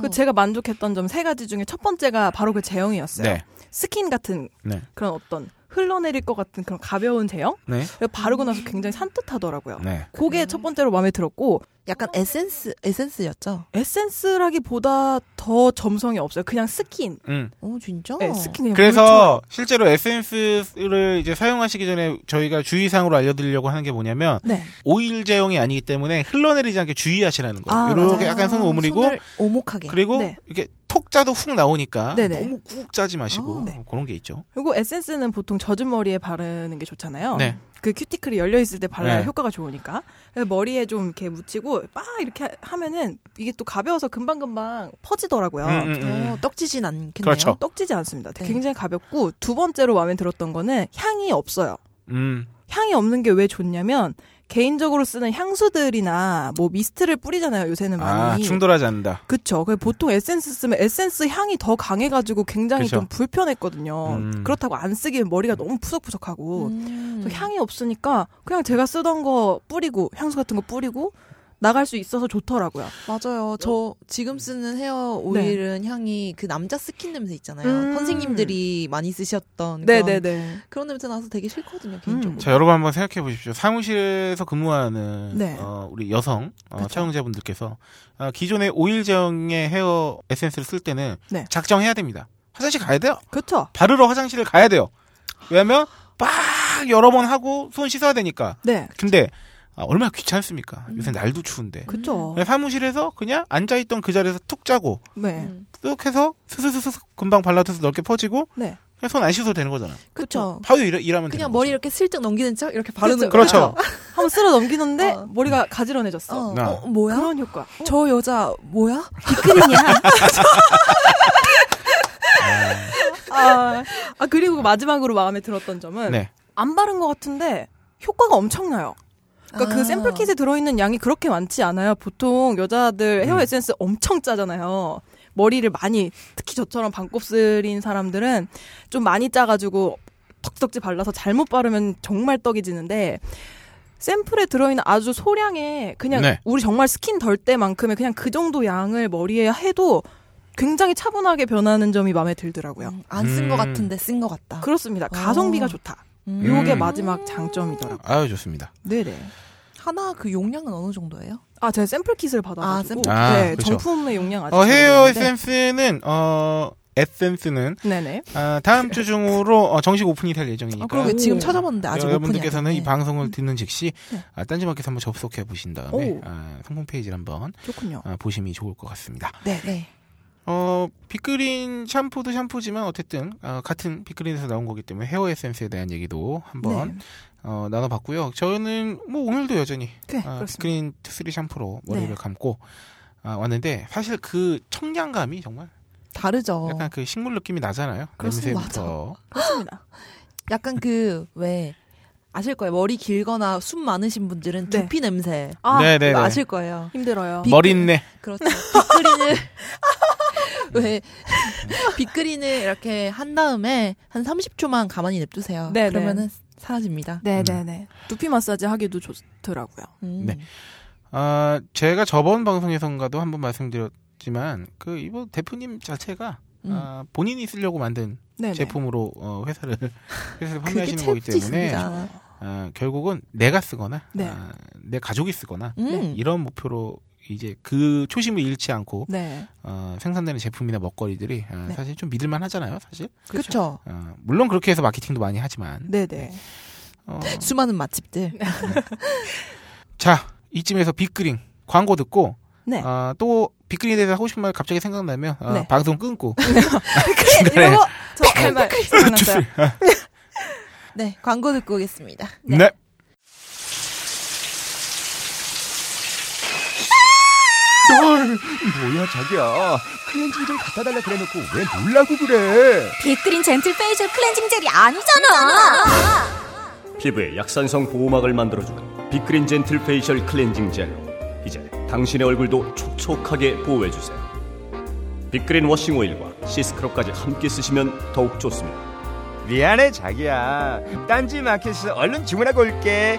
그 제가 만족했던 점 3가지 중에 첫 번째가 바로 그 제형이었어요. 스킨 같은 그런 어떤 흘러내릴 것 같은 그런 가벼운 제형. 바르고 나서 굉장히 산뜻하더라고요. 그게 첫 번째로 마음에 들었고. 약간 에센스였죠? 에센스라기보다 더 점성이 없어요. 그냥 스킨. 진짜? 네, 스킨. 그래서 실제로 에센스를 이제 사용하시기 전에 저희가 주의사항으로 알려드리려고 하는 게 뭐냐면 오일 제형이 아니기 때문에 흘러내리지 않게 주의하시라는 거예요. 이렇게 약간 손을 오므리고 손을 오목하게. 그리고 이렇게 푹 짜도 훅 나오니까 네네. 너무 푹 짜지 마시고 네. 그런 게 있죠. 그리고 에센스는 보통 젖은 머리에 바르는 게 좋잖아요. 네. 그 큐티클이 열려 있을 때 발라야 네. 효과가 좋으니까. 그래서 머리에 좀 이렇게 묻히고 빡 이렇게 하면은 이게 또 가벼워서 금방금방 퍼지더라고요. 떡지진 않겠네요. 그렇죠. 떡지지 않습니다. 네. 굉장히 가볍고 두 번째로 마음에 들었던 거는 향이 없어요. 향이 없는 게 왜 좋냐면 개인적으로 쓰는 향수들이나 뭐 미스트를 뿌리잖아요. 요새는 많이. 아, 충돌하지 않는다. 그렇죠. 보통 에센스 쓰면 에센스 향이 더 강해가지고 굉장히 그쵸. 좀 불편했거든요. 그렇다고 안 쓰기엔 머리가 너무 푸석푸석하고 향이 없으니까 그냥 제가 쓰던 거 뿌리고 향수 같은 거 뿌리고 나갈 수 있어서 좋더라고요. 맞아요. 저 지금 쓰는 헤어 오일은 네. 향이 그 남자 스킨 냄새 있잖아요. 선생님들이 많이 쓰셨던 그런 냄새 나서 되게 싫거든요. 개인적으로. 자, 여러분 한번 생각해 보십시오. 사무실에서 근무하는 네. 우리 여성 채용자분들께서 기존의 오일 제형의 헤어 에센스를 쓸 때는 네. 작정해야 됩니다. 화장실 가야 돼요. 그렇죠. 바르러 화장실을 가야 돼요. 왜냐하면 빡 여러 번 하고 손 씻어야 되니까. 네. 근데 얼마나 귀찮습니까? 요새 날도 추운데. 그쵸. 사무실에서 그냥 앉아있던 그 자리에서 툭 짜고, 네. 뚝 해서 스스스스 금방 발라줘서 넓게 퍼지고, 네. 손 안 씻어도 되는 거잖아. 그쵸. 하루 일하면 되는 거죠. 그냥 머리 이렇게 슬쩍 넘기는 척 이렇게 바르는 거. 그렇죠. 한번 쓸어 넘기는데 머리가 가지런해졌어. 뭐야? 그런 효과. 저 여자 뭐야? 빅그린이야. 그리고 마지막으로 마음에 들었던 점은 네. 안 바른 것 같은데 효과가 엄청나요. 그러니까 그 샘플 킷에 들어있는 양이 그렇게 많지 않아요. 보통 여자들 헤어 에센스 엄청 짜잖아요. 머리를 많이, 특히 저처럼 반곱슬인 사람들은 좀 많이 짜가지고 덕덕지 발라서 잘못 바르면 정말 떡이 지는데 샘플에 들어있는 아주 소량의 그냥 네. 우리 정말 스킨 덜 때만큼의 그냥 그 정도 양을 머리에 해도 굉장히 차분하게 변하는 점이 마음에 들더라고요. 안 쓴 것 같은데 쓴 것 같다. 그렇습니다. 가성비가 좋다. 요게 마지막 장점이더라고요. 아유, 좋습니다. 네네. 하나 그 용량은 어느 정도예요? 아, 제가 샘플 킷을 받아가지고. 샘플 아, 네, 그렇죠. 정품의 용량 아직. 헤어 에센스는, 네네. 다음 주 중으로 정식 오픈이 될 예정이니까. 그러게 지금 찾아봤는데 아직 여러분들께서는 이 방송을 듣는 즉시 네. 딴지마켓에서 한번 접속해 보신 다음에 상품 페이지를 한번 보시면 좋을 것 같습니다. 네네. 빅그린 샴푸도 샴푸지만 어쨌든 같은 빅그린에서 나온 거기 때문에 헤어 에센스에 대한 얘기도 한번 네. 나눠봤고요. 저는 뭐 오늘도 여전히 네, 빅그린 2-3 샴푸로 머리를 네. 감고 왔는데 사실 그 청량감이 정말 다르죠. 약간 그 식물 느낌이 나잖아요. 냄새부터. 그렇습니다. 약간 그 왜 아실 거예요. 머리 길거나 숱 많으신 분들은 네. 두피 냄새 아실 거예요. 힘들어요. 머리인네. 그렇죠. 빅그린을 왜 빅그린을 이렇게 한 다음에 한 30초만 가만히 냅두세요. 네네. 그러면은 사라집니다. 네네네. 두피 마사지 하기도 좋더라고요. 네. 제가 저번 방송에선가도 한번 말씀드렸지만 그 이번 대표님 자체가 본인이 쓰려고 만든 네네. 제품으로 회사를 판매하시는 거기 때문에 결국은 내가 쓰거나 네. 내 가족이 쓰거나 이런 목표로. 이제 그 초심을 잃지 않고 생산되는 제품이나 먹거리들이 네. 사실 좀 믿을만 하잖아요, 사실. 그렇죠. 물론 그렇게 해서 마케팅도 많이 하지만. 네네. 수많은 맛집들. 네. 자, 이쯤에서 빅그린 광고 듣고 네. 또 빅그린에 대해서 하고 싶은 말 갑자기 생각나면 방송 끊고. 빅그린 이거 정말 생각났어요. 네, 광고 듣고 오겠습니다. 네. 네. 뭐야 자기야, 클렌징 젤 갖다 달라 그래 놓고 왜 놀라고 그래. 빅그린 젠틀 페이셜 클렌징 젤이 아니잖아. 피부에 약산성 보호막을 만들어주는 빅그린 젠틀 페이셜 클렌징 젤로 이제 당신의 얼굴도 촉촉하게 보호해주세요. 빅그린 워싱 오일과 시스크럽까지 함께 쓰시면 더욱 좋습니다. 미안해 자기야, 딴지 마켓에서 얼른 주문하고 올게.